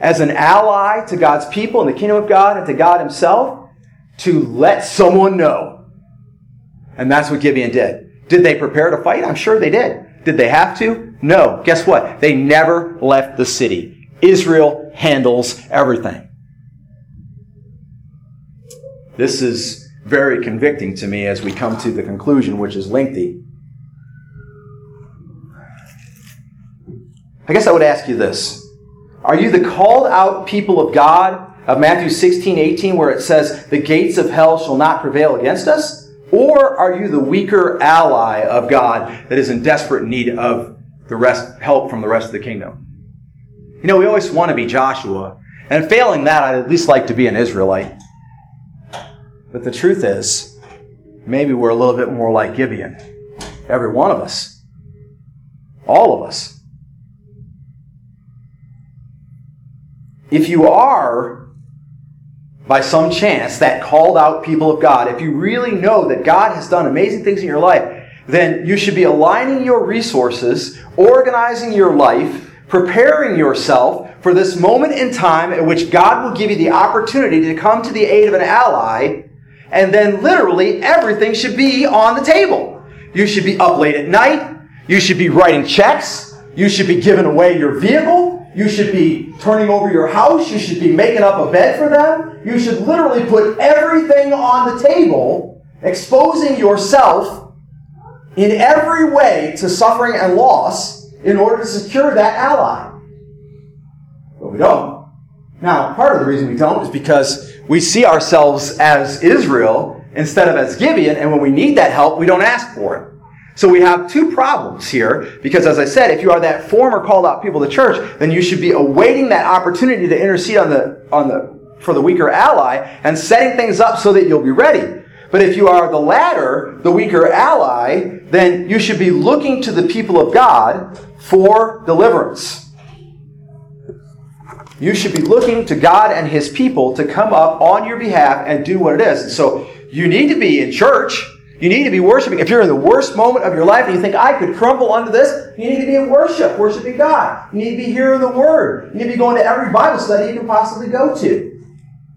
as an ally to God's people and the kingdom of God and to God himself to let someone know. And that's what Gibeon did. Did they prepare to fight? I'm sure they did. Did they have to? No. Guess what? They never left the city. Israel handles everything. This is very convicting to me as we come to the conclusion, which is lengthy. I guess I would ask you this. Are you the called out people of God of Matthew sixteen eighteen, where it says, the gates of hell shall not prevail against us? Or are you the weaker ally of God that is in desperate need of the rest help from the rest of the kingdom? You know, we always want to be Joshua. And failing that, I'd at least like to be an Israelite. But the truth is, maybe we're a little bit more like Gibeon. Every one of us. All of us. If you are, by some chance, that called out people of God, if you really know that God has done amazing things in your life, then you should be aligning your resources, organizing your life, preparing yourself for this moment in time at which God will give you the opportunity to come to the aid of an ally, and then literally everything should be on the table. You should be up late at night. You should be writing checks. You should be giving away your vehicle. You should be turning over your house. You should be making up a bed for them. You should literally put everything on the table, exposing yourself in every way to suffering and loss in order to secure that ally. But we don't. Now, part of the reason we don't is because we see ourselves as Israel instead of as Gibeon, and when we need that help, we don't ask for it. So we have two problems here, because as I said, if you are that former called out people of the church, then you should be awaiting that opportunity to intercede on the, on the, for the weaker ally and setting things up so that you'll be ready. But if you are the latter, the weaker ally, then you should be looking to the people of God for deliverance. You should be looking to God and his people to come up on your behalf and do what it is. So you need to be in church. You need to be worshiping. If you're in the worst moment of your life and you think, I could crumble under this, you need to be in worship, worshiping God. You need to be hearing the Word. You need to be going to every Bible study you can possibly go to.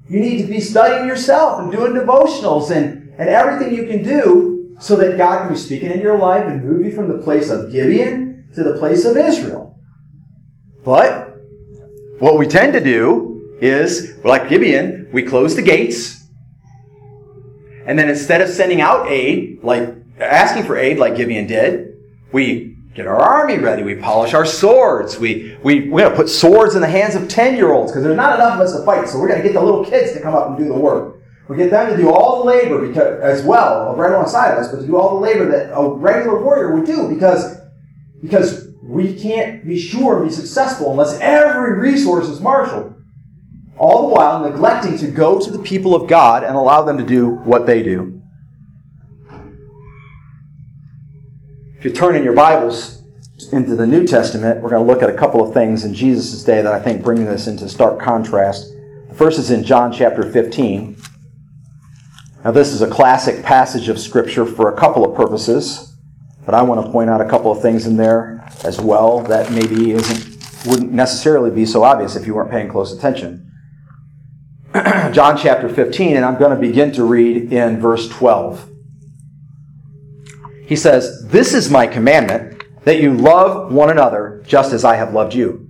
You need to be studying yourself and doing devotionals and, and everything you can do so that God can be speaking in your life and move you from the place of Gibeon to the place of Israel. But what we tend to do is, like Gibeon, we close the gates. And then instead of sending out aid, like asking for aid like Gibeon did, we get our army ready. We polish our swords. We, we, we're going to put swords in the hands of ten-year-olds because there's not enough of us to fight. So we're going to get the little kids to come up and do the work. We get them to do all the labor because, as well, right alongside of us, but to do all the labor that a regular warrior would do because, because we can't be sure and be successful unless every resource is marshaled. All the while neglecting to go to the people of God and allow them to do what they do. If you turn in your Bibles into the New Testament, we're going to look at a couple of things in Jesus' day that I think bring this into stark contrast. The first is in John chapter fifteen. Now this is a classic passage of Scripture for a couple of purposes, but I want to point out a couple of things in there as well that maybe isn't, wouldn't necessarily be so obvious if you weren't paying close attention. John chapter fifteen, and I'm going to begin to read in verse twelve. He says, "This is my commandment, that you love one another just as I have loved you."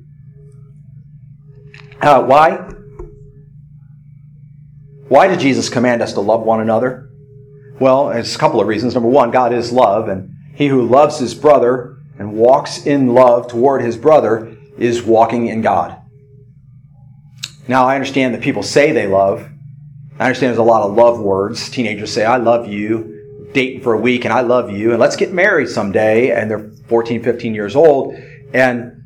Uh, why? Why did Jesus command us to love one another? Well, it's a couple of reasons. Number one, God is love, and he who loves his brother and walks in love toward his brother is walking in God. Now, I understand that people say they love. I understand there's a lot of love words. Teenagers say, I love you, dating for a week, and I love you, and let's get married someday, and they're fourteen, fifteen years old. And,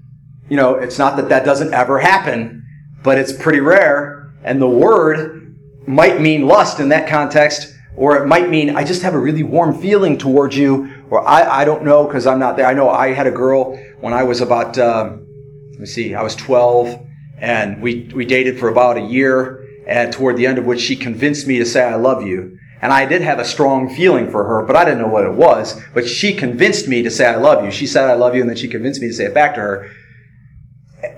you know, it's not that that doesn't ever happen, but it's pretty rare. And the word might mean lust in that context, or it might mean, I just have a really warm feeling towards you, or I, I don't know because I'm not there. I know I had a girl when I was about, um, let me see, I was twelve. And we, we dated for about a year, and toward the end of which she convinced me to say, I love you. And I did have a strong feeling for her, but I didn't know what it was. But she convinced me to say, I love you. She said, I love you, and then she convinced me to say it back to her.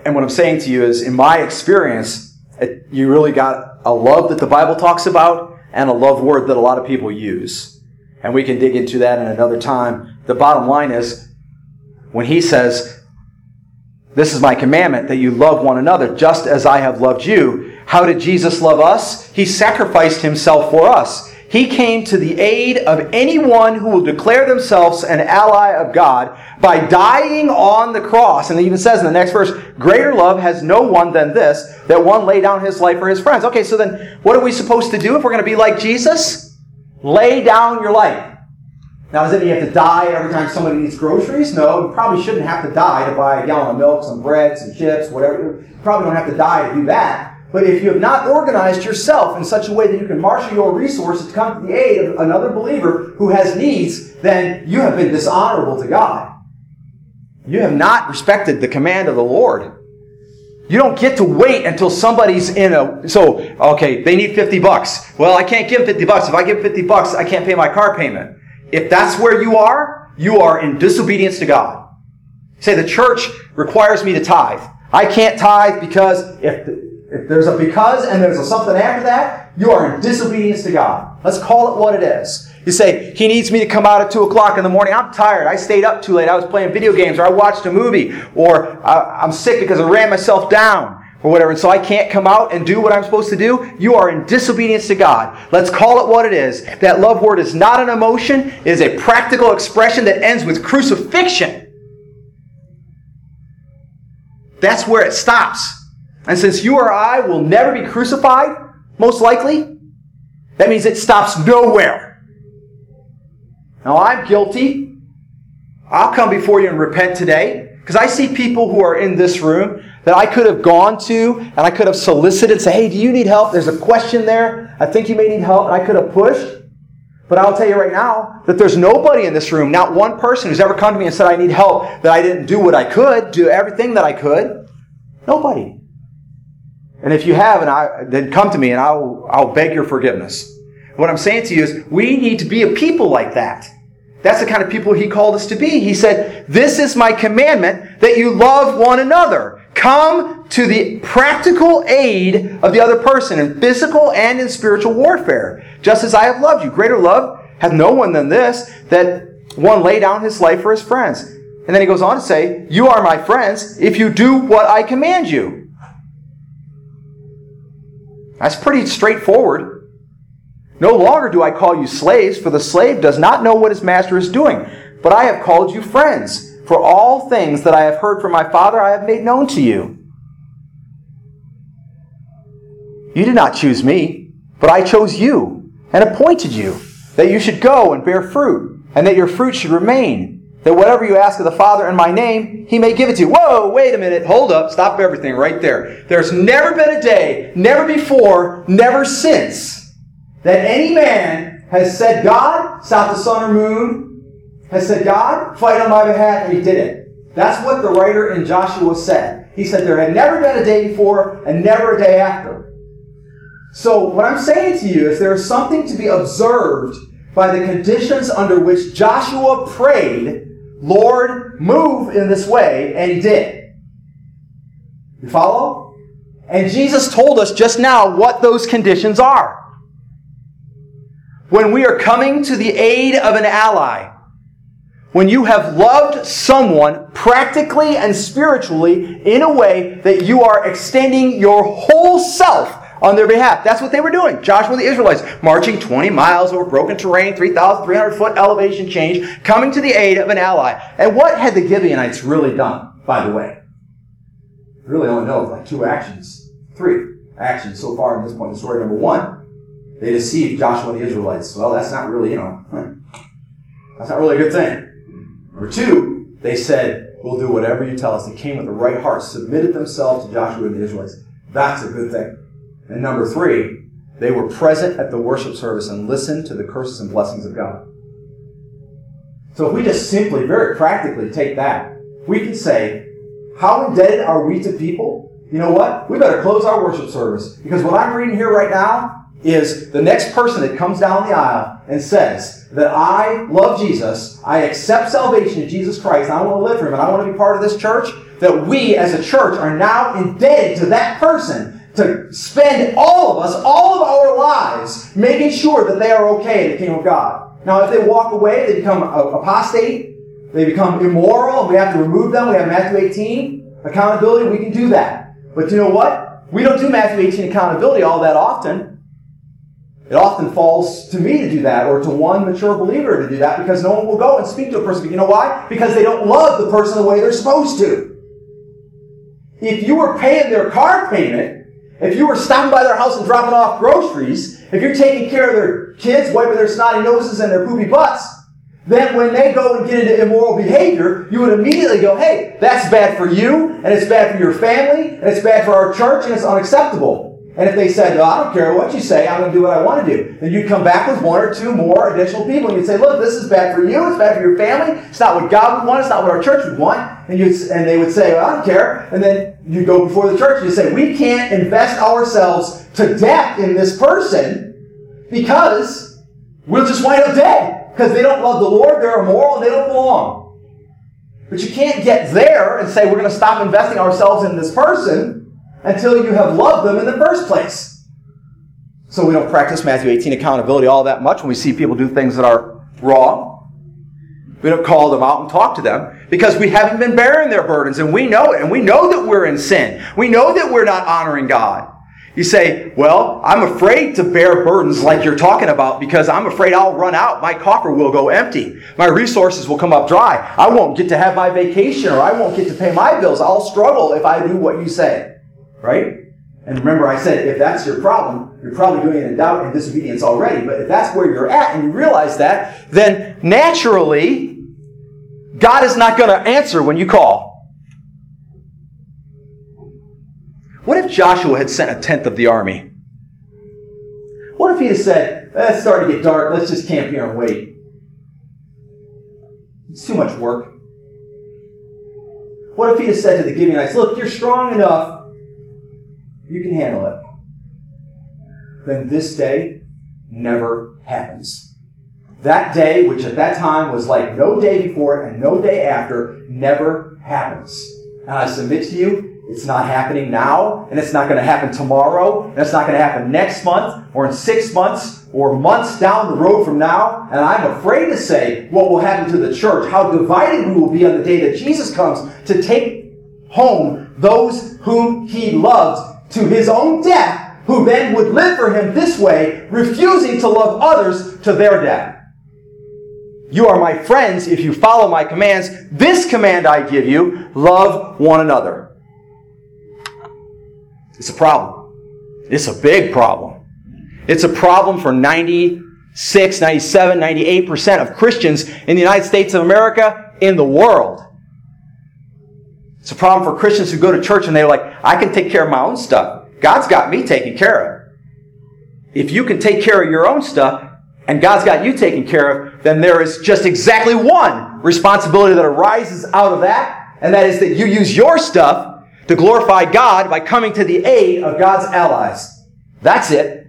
And what I'm saying to you is, in my experience, it, you really got a love that the Bible talks about and a love word that a lot of people use. And we can dig into that in another time. The bottom line is, when he says, this is my commandment, that you love one another just as I have loved you. How did Jesus love us? He sacrificed himself for us. He came to the aid of anyone who will declare themselves an ally of God by dying on the cross. And it even says in the next verse, greater love has no one than this, that one lay down his life for his friends. Okay, so then what are we supposed to do if we're going to be like Jesus? Lay down your life. Now, does it mean you have to die every time somebody needs groceries? No, you probably shouldn't have to die to buy a gallon of milk, some bread, some chips, whatever. You probably don't have to die to do that. But if you have not organized yourself in such a way that you can marshal your resources to come to the aid of another believer who has needs, then you have been dishonorable to God. You have not respected the command of the Lord. You don't get to wait until somebody's in a... So, okay, they need fifty bucks. Well, I can't give fifty bucks. If I give fifty bucks, I can't pay my car payment. If that's where you are, you are in disobedience to God. Say, the church requires me to tithe. I can't tithe because if, if there's a because and there's a something after that, you are in disobedience to God. Let's call it what it is. You say, he needs me to come out at two o'clock in the morning. I'm tired. I stayed up too late. I was playing video games, or I watched a movie, or I'm sick because I ran myself down, or whatever, and so I can't come out and do what I'm supposed to do. You are in disobedience to God. Let's call it what it is. That love word is not an emotion. It is a practical expression that ends with crucifixion. That's where it stops. And since you or I will never be crucified, most likely, that means it stops nowhere. Now, I'm guilty. I'll come before you and repent today. Because I see people who are in this room that I could have gone to and I could have solicited, say, hey, do you need help? There's a question there. I think you may need help. And I could have pushed. But I'll tell you right now that there's nobody in this room, not one person who's ever come to me and said, I need help, that I didn't do what I could, do everything that I could. Nobody. And if you have, and I, then come to me and I'll, I'll beg your forgiveness. What I'm saying to you is we need to be a people like that. That's the kind of people he called us to be. He said, this is my commandment, that you love one another. Come to the practical aid of the other person in physical and in spiritual warfare. Just as I have loved you. Greater love hath no one than this, that one lay down his life for his friends. And then he goes on to say, you are my friends if you do what I command you. That's pretty straightforward. No longer do I call you slaves, for the slave does not know what his master is doing. But I have called you friends, for all things that I have heard from my Father I have made known to you. You did not choose me, but I chose you and appointed you, that you should go and bear fruit, and that your fruit should remain, that whatever you ask of the Father in my name, he may give it to you. Whoa, wait a minute, hold up, stop everything right there. There's never been a day, never before, never since, that any man has said, God, stop the sun or moon, has said, God, fight on my behalf, and he didn't. That's what the writer in Joshua said. He said there had never been a day before and never a day after. So what I'm saying to you is there is something to be observed by the conditions under which Joshua prayed, Lord, move in this way, and he did. You follow? And Jesus told us just now what those conditions are. When we are coming to the aid of an ally, when you have loved someone practically and spiritually in a way that you are extending your whole self on their behalf. That's what they were doing. Joshua and the Israelites, marching twenty miles over broken terrain, three thousand three hundred foot elevation change, coming to the aid of an ally. And what had the Gibeonites really done, by the way? I really only know like two actions, three actions so far at this point in story. Number one, they deceived Joshua and the Israelites. Well, that's not really, you know, that's not really a good thing. Number two, they said, we'll do whatever you tell us. They came with the right heart, submitted themselves to Joshua and the Israelites. That's a good thing. And number three, they were present at the worship service and listened to the curses and blessings of God. So if we just simply, very practically take that, we can say, how indebted are we to people? You know what? We better close our worship service, because what I'm reading here right now is the next person that comes down the aisle and says that I love Jesus, I accept salvation in Jesus Christ, and I want to live for him, and I want to be part of this church, that we as a church are now indebted to that person to spend all of us, all of our lives, making sure that they are okay in the kingdom of God. Now, if they walk away, they become apostate, they become immoral, we have to remove them. We have Matthew eighteen, accountability, we can do that. But you know what? We don't do Matthew eighteen accountability all that often. It often falls to me to do that, or to one mature believer to do that, because no one will go and speak to a person. You know why? Because they don't love the person the way they're supposed to. If you were paying their car payment, if you were stopping by their house and dropping off groceries, if you're taking care of their kids, wiping their snotty noses and their poopy butts, then when they go and get into immoral behavior, you would immediately go, hey, that's bad for you, and it's bad for your family, and it's bad for our church, and it's unacceptable. And if they said, no, I don't care what you say, I'm going to do what I want to do, then you'd come back with one or two more additional people, and you'd say, look, this is bad for you, it's bad for your family, it's not what God would want, it's not what our church would want. And you'd, and they would say, well, I don't care. And then you'd go before the church and you'd say, we can't invest ourselves to death in this person, because we'll just wind up dead, because they don't love the Lord, they're immoral, and they don't belong. But you can't get there and say, we're going to stop investing ourselves in this person until you have loved them in the first place. So we don't practice Matthew eighteen accountability all that much when we see people do things that are wrong. We don't call them out and talk to them, because we haven't been bearing their burdens, and we know it, and we know that we're in sin. We know that we're not honoring God. You say, well, I'm afraid to bear burdens like you're talking about, because I'm afraid I'll run out. My coffer will go empty. My resources will come up dry. I won't get to have my vacation, or I won't get to pay my bills. I'll struggle if I do what you say. Right? And remember, I said, if that's your problem, you're probably doing it in doubt and disobedience already. But if that's where you're at and you realize that, then naturally, God is not going to answer when you call. What if Joshua had sent a tenth of the army? What if he had said, eh, it's starting to get dark, let's just camp here and wait? It's too much work. What if he had said to the Gibeonites, look, you're strong enough, you can handle it. Then this day, never happens. That day, which at that time was like no day before and no day after, never happens. And I submit to you, it's not happening now, and it's not going to happen tomorrow, and it's not going to happen next month, or in six months, or months down the road from now. And I'm afraid to say what will happen to the church, how divided we will be on the day that Jesus comes to take home those whom he loved to his own death, who then would live for him this way, refusing to love others to their death. You are my friends if you follow my commands. This command I give you, love one another. It's a problem. It's a big problem. It's a problem for ninety-six, ninety-seven, ninety-eight percent of Christians in the United States of America, in the world. It's a problem for Christians who go to church and they're like, I can take care of my own stuff. God's got me taken care of. If you can take care of your own stuff, and God's got you taken care of, then there is just exactly one responsibility that arises out of that, and that is that you use your stuff to glorify God by coming to the aid of God's allies. That's it.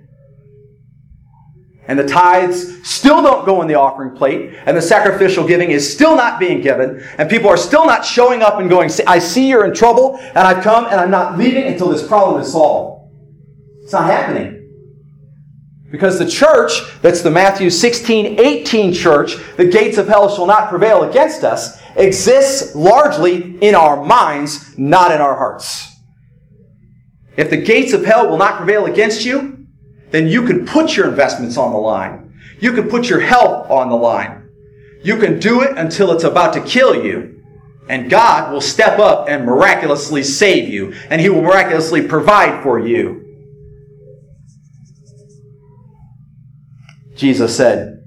And the tithes still don't go in the offering plate, and the sacrificial giving is still not being given, and people are still not showing up and going, I see you're in trouble, and I've come, and I'm not leaving until this problem is solved. It's not happening. Because the church, that's the Matthew sixteen eighteen church, the gates of hell shall not prevail against us, exists largely in our minds, not in our hearts. If the gates of hell will not prevail against you, then you can put your investments on the line. You can put your health on the line. You can do it until it's about to kill you. And God will step up and miraculously save you. And he will miraculously provide for you. Jesus said,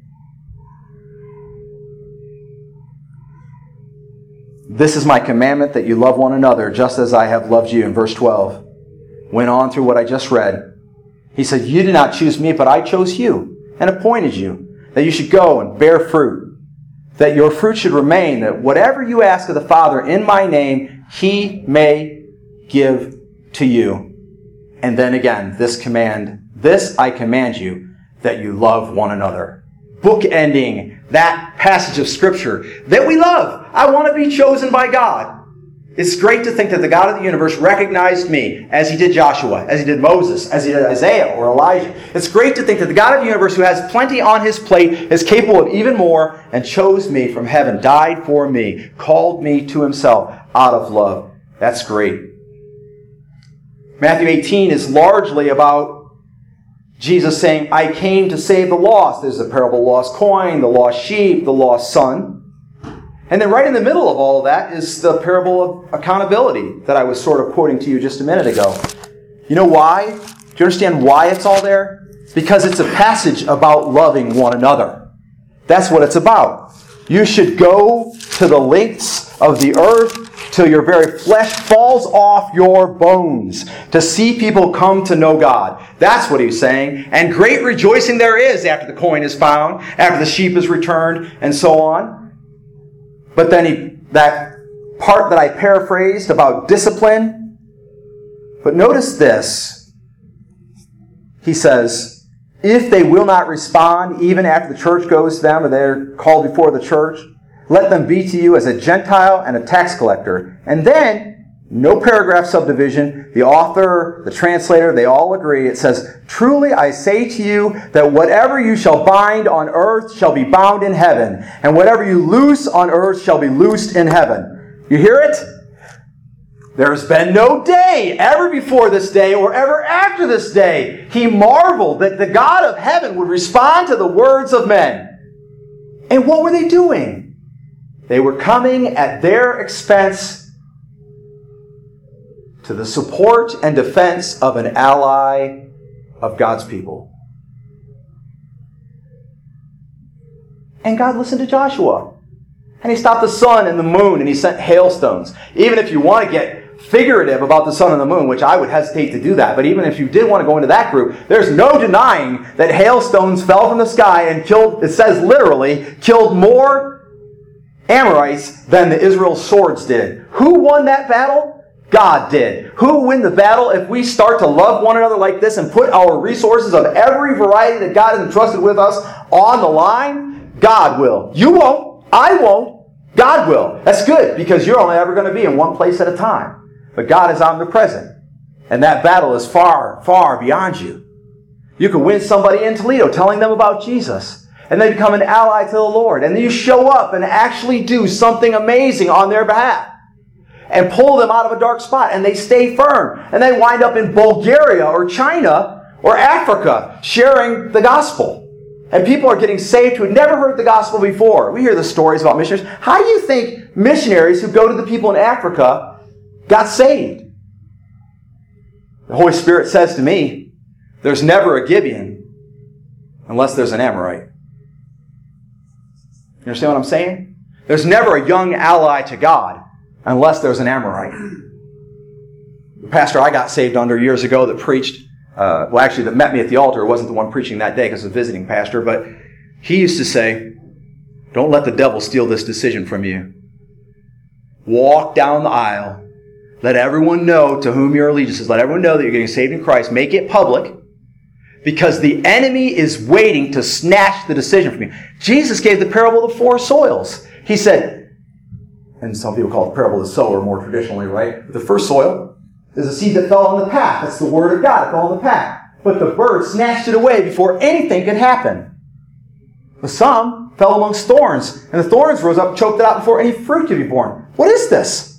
this is my commandment, that you love one another just as I have loved you. In verse twelve, went on through what I just read. He said, you did not choose me, but I chose you and appointed you, that you should go and bear fruit, that your fruit should remain, that whatever you ask of the Father in my name, he may give to you. And then again, this command, this I command you, that you love one another. Bookending that passage of Scripture that we love. I want to be chosen by God. It's great to think that the God of the universe recognized me as he did Joshua, as he did Moses, as he did Isaiah or Elijah. It's great to think that the God of the universe, who has plenty on his plate, is capable of even more, and chose me from heaven, died for me, called me to himself out of love. That's great. Matthew eighteen is largely about Jesus saying, I came to save the lost. There's the parable of the lost coin, the lost sheep, the lost son. And then right in the middle of all of that is the parable of accountability that I was sort of quoting to you just a minute ago. You know why? Do you understand why it's all there? Because it's a passage about loving one another. That's what it's about. You should go to the lengths of the earth till your very flesh falls off your bones, to see people come to know God. That's what he's saying. And great rejoicing there is after the coin is found, after the sheep is returned, and so on. But then he, that part that I paraphrased about discipline. But notice this. He says, if they will not respond, even after the church goes to them or they're called before the church, let them be to you as a Gentile and a tax collector. And then, no paragraph subdivision, the author, the translator, they all agree. It says, truly I say to you that whatever you shall bind on earth shall be bound in heaven, and whatever you loose on earth shall be loosed in heaven. You hear it? There's been no day ever before this day or ever after this day. He marveled that the God of heaven would respond to the words of men. And what were they doing? They were coming at their expense to the support and defense of an ally of God's people. And God listened to Joshua. And he stopped the sun and the moon, and he sent hailstones. Even if you want to get figurative about the sun and the moon, which I would hesitate to do that, but even if you did want to go into that group, there's no denying that hailstones fell from the sky and killed, it says literally, killed more Amorites than the Israel swords did. Who won that battle? God did. Who will win the battle if we start to love one another like this and put our resources of every variety that God has entrusted with us on the line? God will. You won't. I won't. God will. That's good, because you're only ever going to be in one place at a time. But God is omnipresent. And that battle is far, far beyond you. You can win somebody in Toledo telling them about Jesus, and they become an ally to the Lord. And then you show up and actually do something amazing on their behalf and pull them out of a dark spot, and they stay firm. And they wind up in Bulgaria or China or Africa sharing the gospel. And people are getting saved who had never heard the gospel before. We hear the stories about missionaries. How do you think missionaries who go to the people in Africa got saved? The Holy Spirit says to me, there's never a Gibeon unless there's an Amorite. You understand what I'm saying? There's never a young ally to God unless there's an Amorite. The pastor I got saved under years ago that preached, uh, well actually that met me at the altar, wasn't the one preaching that day because it was a visiting pastor, but he used to say, don't let the devil steal this decision from you. Walk down the aisle. Let everyone know to whom your allegiance is. Let everyone know that you're getting saved in Christ. Make it public. Because the enemy is waiting to snatch the decision from you. Jesus gave the parable of the four soils. He said, and some people call it the parable of the sower more traditionally, right? The first soil is a seed that fell on the path. That's the word of God. It fell on the path. But the bird snatched it away before anything could happen. But some fell amongst thorns, and the thorns rose up and choked it out before any fruit could be born. What is this?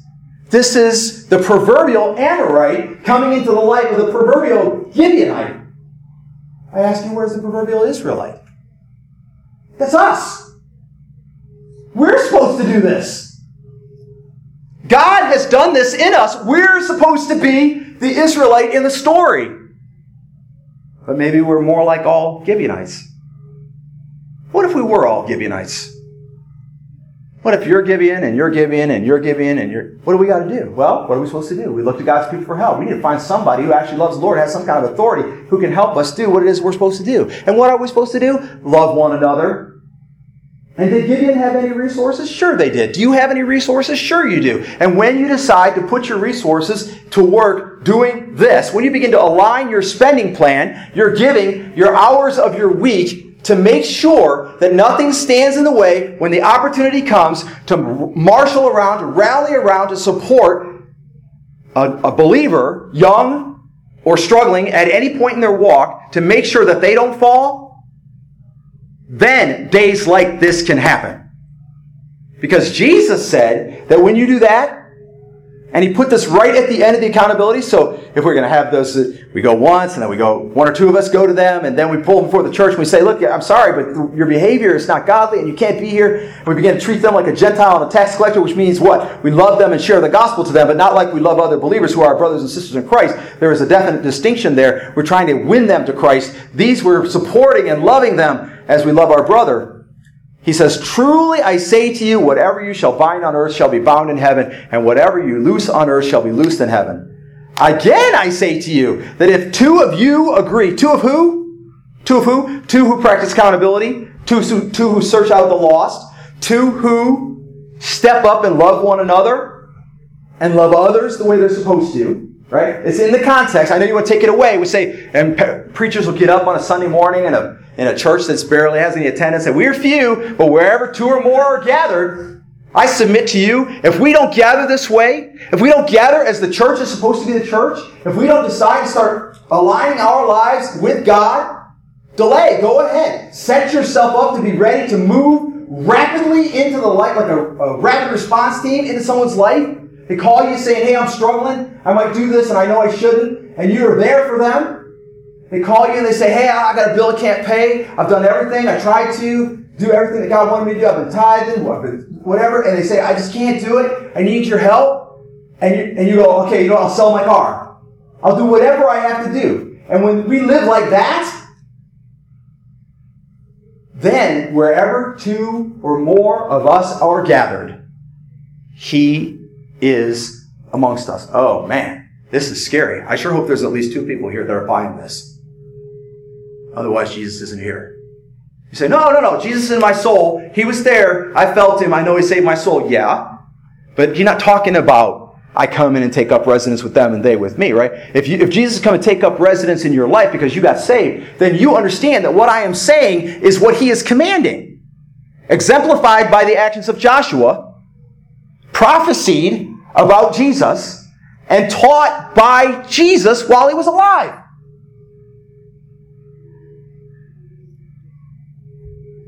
This is the proverbial Amorite coming into the light of the proverbial Gibeonite. I ask you, where's the proverbial Israelite? That's us. We're supposed to do this. God has done this in us. We're supposed to be the Israelite in the story. But maybe we're more like all Gibeonites. What if we were all Gibeonites? What if you're Gibeon and you're Gibeon and you're Gibeon and you're... What do we got to do? Well, what are we supposed to do? We look to God's people for help. We need to find somebody who actually loves the Lord, has some kind of authority, who can help us do what it is we're supposed to do. And what are we supposed to do? Love one another. And did Gibeon have any resources? Sure they did. Do you have any resources? Sure you do. And when you decide to put your resources to work doing this, when you begin to align your spending plan, your giving, your hours of your week, to make sure that nothing stands in the way when the opportunity comes to marshal around, to rally around, to support a, a believer, young or struggling, at any point in their walk, to make sure that they don't fall, then days like this can happen. Because Jesus said that when you do that, and he put this right at the end of the accountability. So if we're going to have those, we go once, and then we go, one or two of us go to them, and then we pull them before the church, and we say, look, I'm sorry, but your behavior is not godly, and you can't be here. And we begin to treat them like a Gentile and a tax collector, which means what? We love them and share the gospel to them, but not like we love other believers who are our brothers and sisters in Christ. There is a definite distinction there. We're trying to win them to Christ. These we're supporting and loving them as we love our brother. He says, truly I say to you, whatever you shall bind on earth shall be bound in heaven, and whatever you loose on earth shall be loosed in heaven. Again I say to you, that if two of you agree, two of who? Two of who? Two who practice accountability, two, two who search out the lost, two who step up and love one another, and love others the way they're supposed to. Right? It's in the context. I know you want to take it away. We say, and pe- preachers will get up on a Sunday morning in a in a church that's barely has any attendance, and we're few, but wherever two or more are gathered, I submit to you, if we don't gather this way, if we don't gather as the church is supposed to be the church, if we don't decide to start aligning our lives with God, delay. Go ahead. Set yourself up to be ready to move rapidly into the light, like a, a rapid response team into someone's life. They call you saying, hey, I'm struggling. I might do this and I know I shouldn't. And you're there for them. They call you and they say, hey, I got a bill I can't pay. I've done everything. I tried to do everything that God wanted me to do. I've been tithing, whatever. And they say, I just can't do it. I need your help. And you, and you go, okay, you know, I'll sell my car. I'll do whatever I have to do. And when we live like that, then wherever two or more of us are gathered, he is amongst us. Oh man, this is scary. I sure hope there's at least two people here that are buying this. Otherwise, Jesus isn't here. You say, no, no, no, Jesus is in my soul. He was there. I felt him. I know he saved my soul. Yeah, but you're not talking about, I come in and take up residence with them and they with me, right? If you, if Jesus come and take up residence in your life because you got saved, then you understand that what I am saying is what he is commanding, exemplified by the actions of Joshua, prophesied about Jesus, and taught by Jesus while he was alive.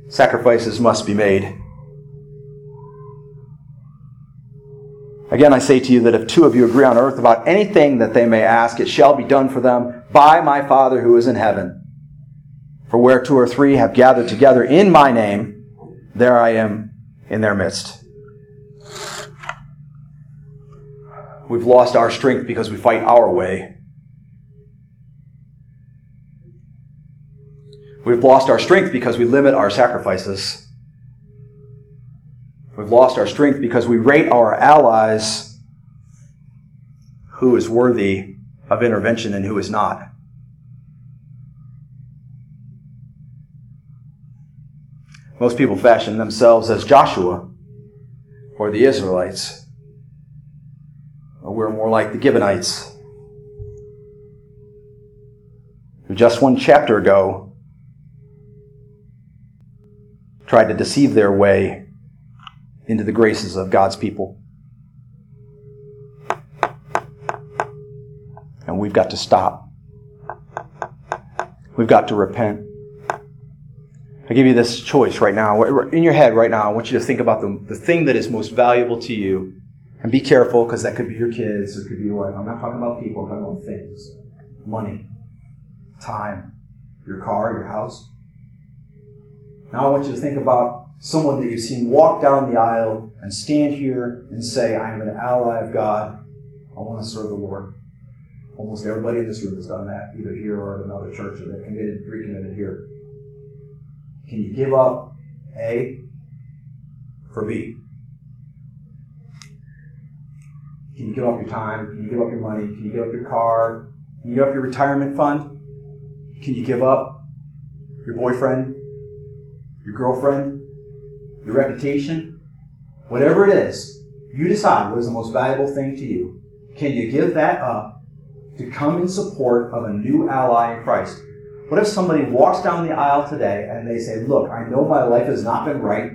Sacrifices must be made. Again, I say to you that if two of you agree on earth about anything that they may ask, it shall be done for them by my Father who is in heaven. For where two or three have gathered together in my name, there I am in their midst. We've lost our strength because we fight our way. We've lost our strength because we limit our sacrifices. We've lost our strength because we rate our allies who is worthy of intervention and who is not. Most people fashion themselves as Joshua or the Israelites. Or we're more like the Gibeonites, who just one chapter ago tried to deceive their way into the graces of God's people. And we've got to stop. We've got to repent. I give you this choice right now. In your head right now, I want you to think about the, the thing that is most valuable to you. And be careful, because that could be your kids, it could be your wife. I'm not talking about people, I'm talking about things. Money, time, your car, your house. Now I want you to think about someone that you've seen walk down the aisle and stand here and say, I am an ally of God. I want to serve the Lord. Almost everybody in this room has done that, either here or at another church, or they're committed, recommitted here. Can you give up A for B? Can you give up your time? Can you give up your money? Can you give up your car? Can you give up your retirement fund? Can you give up your boyfriend, your girlfriend, your reputation? Whatever it is, you decide what is the most valuable thing to you. Can you give that up to come in support of a new ally in Christ? What if somebody walks down the aisle today and they say, look, I know my life has not been right.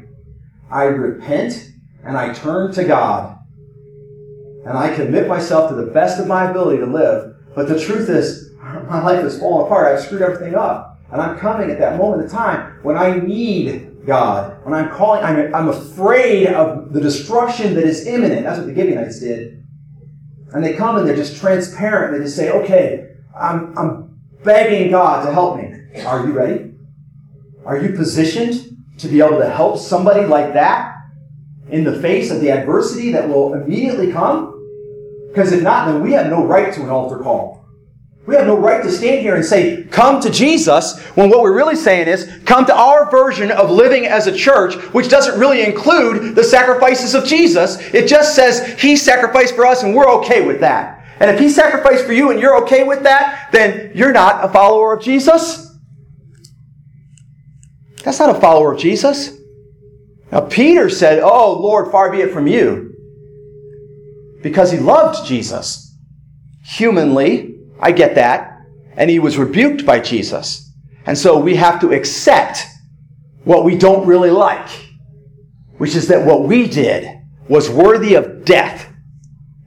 I repent and I turn to God. And I commit myself to the best of my ability to live. But the truth is, my life has fallen apart. I've screwed everything up. And I'm coming at that moment in time when I need God, when I'm calling, I'm, I'm afraid of the destruction that is imminent. That's what the Gibeonites did. And they come and they're just transparent. They just say, okay, I'm, I'm begging God to help me. Are you ready? Are you positioned to be able to help somebody like that in the face of the adversity that will immediately come? Because if not, then we have no right to an altar call. We have no right to stand here and say, come to Jesus, when what we're really saying is, come to our version of living as a church, which doesn't really include the sacrifices of Jesus. It just says, he sacrificed for us and we're okay with that. And if he sacrificed for you and you're okay with that, then you're not a follower of Jesus. That's not a follower of Jesus. Now Peter said, oh Lord, far be it from you. Because he loved Jesus. Humanly, I get that. And he was rebuked by Jesus. And so we have to accept what we don't really like, which is that what we did was worthy of death.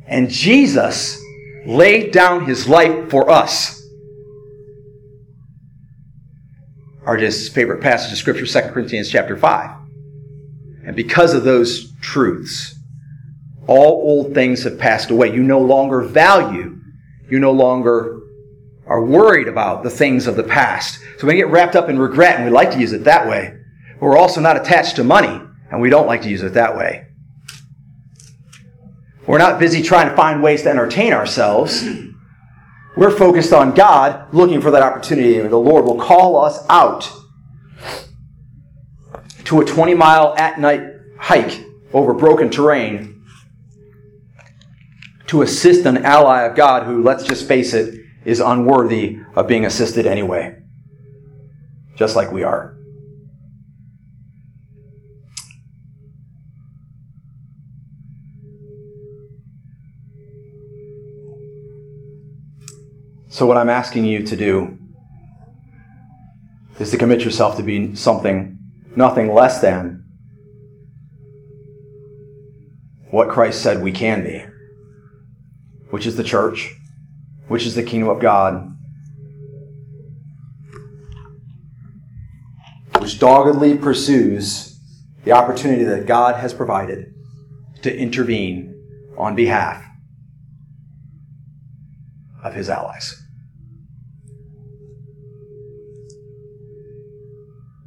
And Jesus laid down his life for us. Our favorite passage of Scripture, Second Corinthians chapter five. And because of those truths, all old things have passed away. You no longer value You no longer are worried about the things of the past. So we get wrapped up in regret, and we like to use it that way. But we're also not attached to money, and we don't like to use it that way. We're not busy trying to find ways to entertain ourselves. We're focused on God, looking for that opportunity. The Lord will call us out to a twenty-mile at-night hike over broken terrain to assist an ally of God who, let's just face it, is unworthy of being assisted anyway. Just like we are. So what I'm asking you to do is to commit yourself to be something, nothing less than what Christ said we can be, which is the church, which is the kingdom of God, which doggedly pursues the opportunity that God has provided to intervene on behalf of his allies.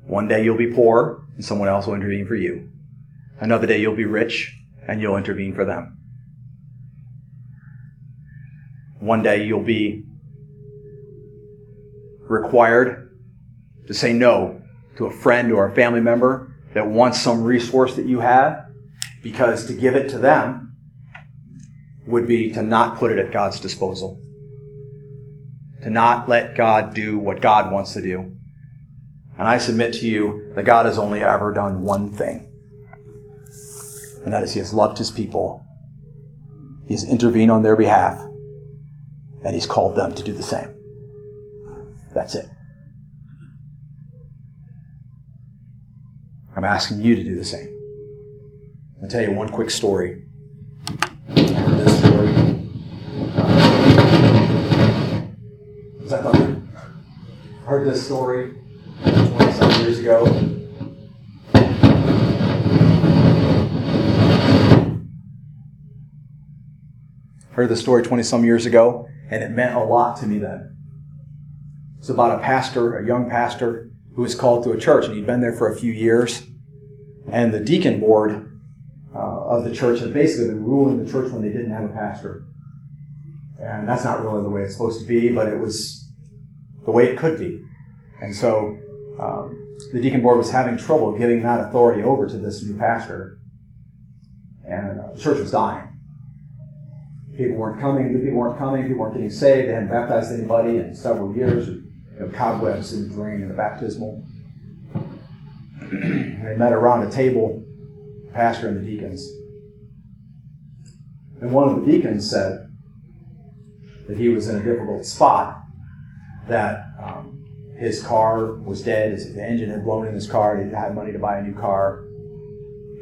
One day you'll be poor and someone else will intervene for you. Another day you'll be rich and you'll intervene for them. One day you'll be required to say no to a friend or a family member that wants some resource that you have, because to give it to them would be to not put it at God's disposal, to not let God do what God wants to do. And I submit to you that God has only ever done one thing, and that is he has loved his people, he has intervened on their behalf, and he's called them to do the same. That's it. I'm asking you to do the same. I'll tell you one quick story. This story. Is that thunder? I heard this story twenty-seven years ago. Heard this story twenty-some years ago, and it meant a lot to me then. It's about a pastor, a young pastor, who was called to a church, and he'd been there for a few years. And the deacon board Uh, of the church had basically been ruling the church when they didn't have a pastor. And that's not really the way it's supposed to be, but it was the way it could be. And so um, the deacon board was having trouble giving that authority over to this new pastor. And uh, the church was dying. People weren't coming, people weren't coming, people weren't getting saved, they hadn't baptized anybody in several years, you know, cobwebs in the drain in the baptismal. They met around a table, pastor and the deacons. And one of the deacons said that he was in a difficult spot, that um, his car was dead, his, the engine had blown in his car, he didn't have money to buy a new car,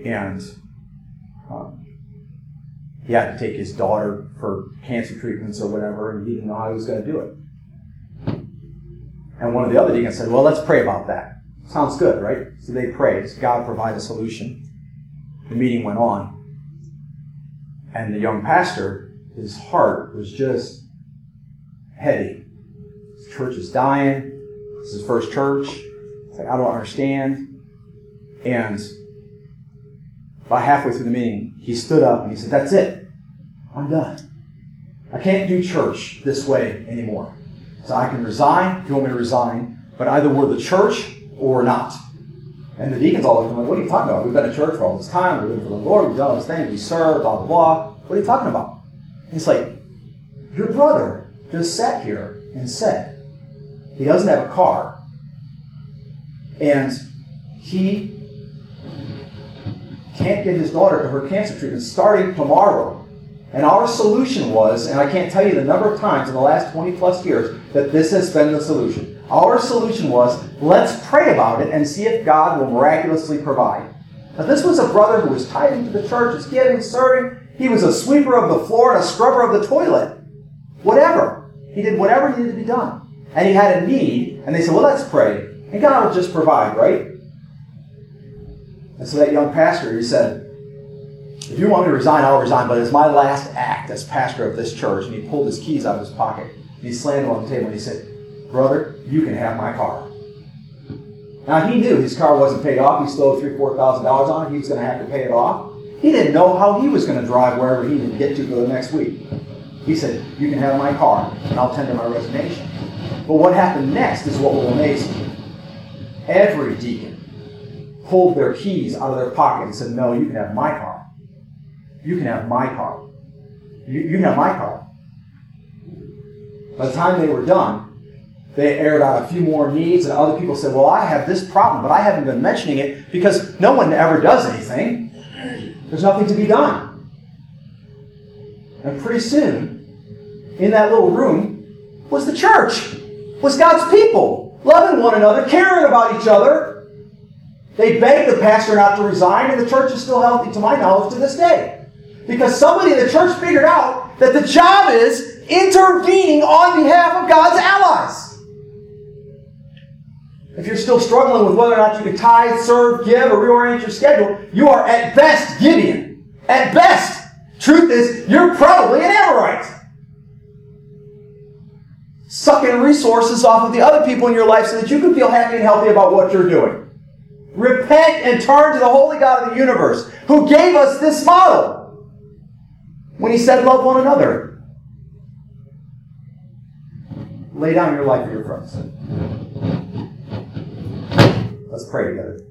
and um, he had to take his daughter for cancer treatments or whatever, and he didn't know how he was going to do it. And one of the other deacons said, well, let's pray about that. Sounds good, right? So they prayed. God provided a solution. The meeting went on, and the young pastor, his heart was just heavy. His church is dying. This is his first church. It's like, I don't understand. And about halfway through the meeting, he stood up and he said, that's it. I'm done. I can't do church this way anymore. So I can resign. If you want me to resign, but either we're the church or not. And the deacons all looked at him like, what are you talking about? We've been in church for all this time. We've been for the Lord. We've done all this thing. We serve, blah, blah, blah. What are you talking about? And he's like, your brother just sat here and said he doesn't have a car. And he can't get his daughter to her cancer treatment starting tomorrow. And our solution was, and I can't tell you the number of times in the last twenty plus years that this has been the solution. Our solution was, let's pray about it and see if God will miraculously provide. Now, this was a brother who was tithing to the church, was giving, serving. He was a sweeper of the floor and a scrubber of the toilet. Whatever. He did whatever needed to be done. And he had a need, and they said, well, let's pray. And God will just provide, right? And so that young pastor, he said, if you want me to resign, I'll resign, but it's my last act as pastor of this church. And he pulled his keys out of his pocket, and he slammed them on the table, and he said, brother, you can have my car. Now, he knew his car wasn't paid off. He still had three thousand dollars, four thousand dollars on it. He was going to have to pay it off. He didn't know how he was going to drive wherever he didn't get to for the next week. He said, you can have my car, and I'll tender my resignation. But what happened next is what will amaze you. Every deacon pulled their keys out of their pocket and said, no, you can have my car. You can have my car. You, you can have my car. By the time they were done, they aired out a few more needs, and other people said, well, I have this problem, but I haven't been mentioning it because no one ever does anything. There's nothing to be done. And pretty soon, in that little room, was the church, was God's people, loving one another, caring about each other. They begged the pastor not to resign, and the church is still healthy, to my knowledge, to this day. Because somebody in the church figured out that the job is intervening on behalf of God's allies. If you're still struggling with whether or not you can tithe, serve, give, or reorient your schedule, you are at best Gibeon. At best. Truth is, you're probably an Amorite. Sucking resources off of the other people in your life so that you can feel happy and healthy about what you're doing. Repent and turn to the holy God of the universe who gave us this model when he said love one another. Lay down your life for your friends. Let's pray together.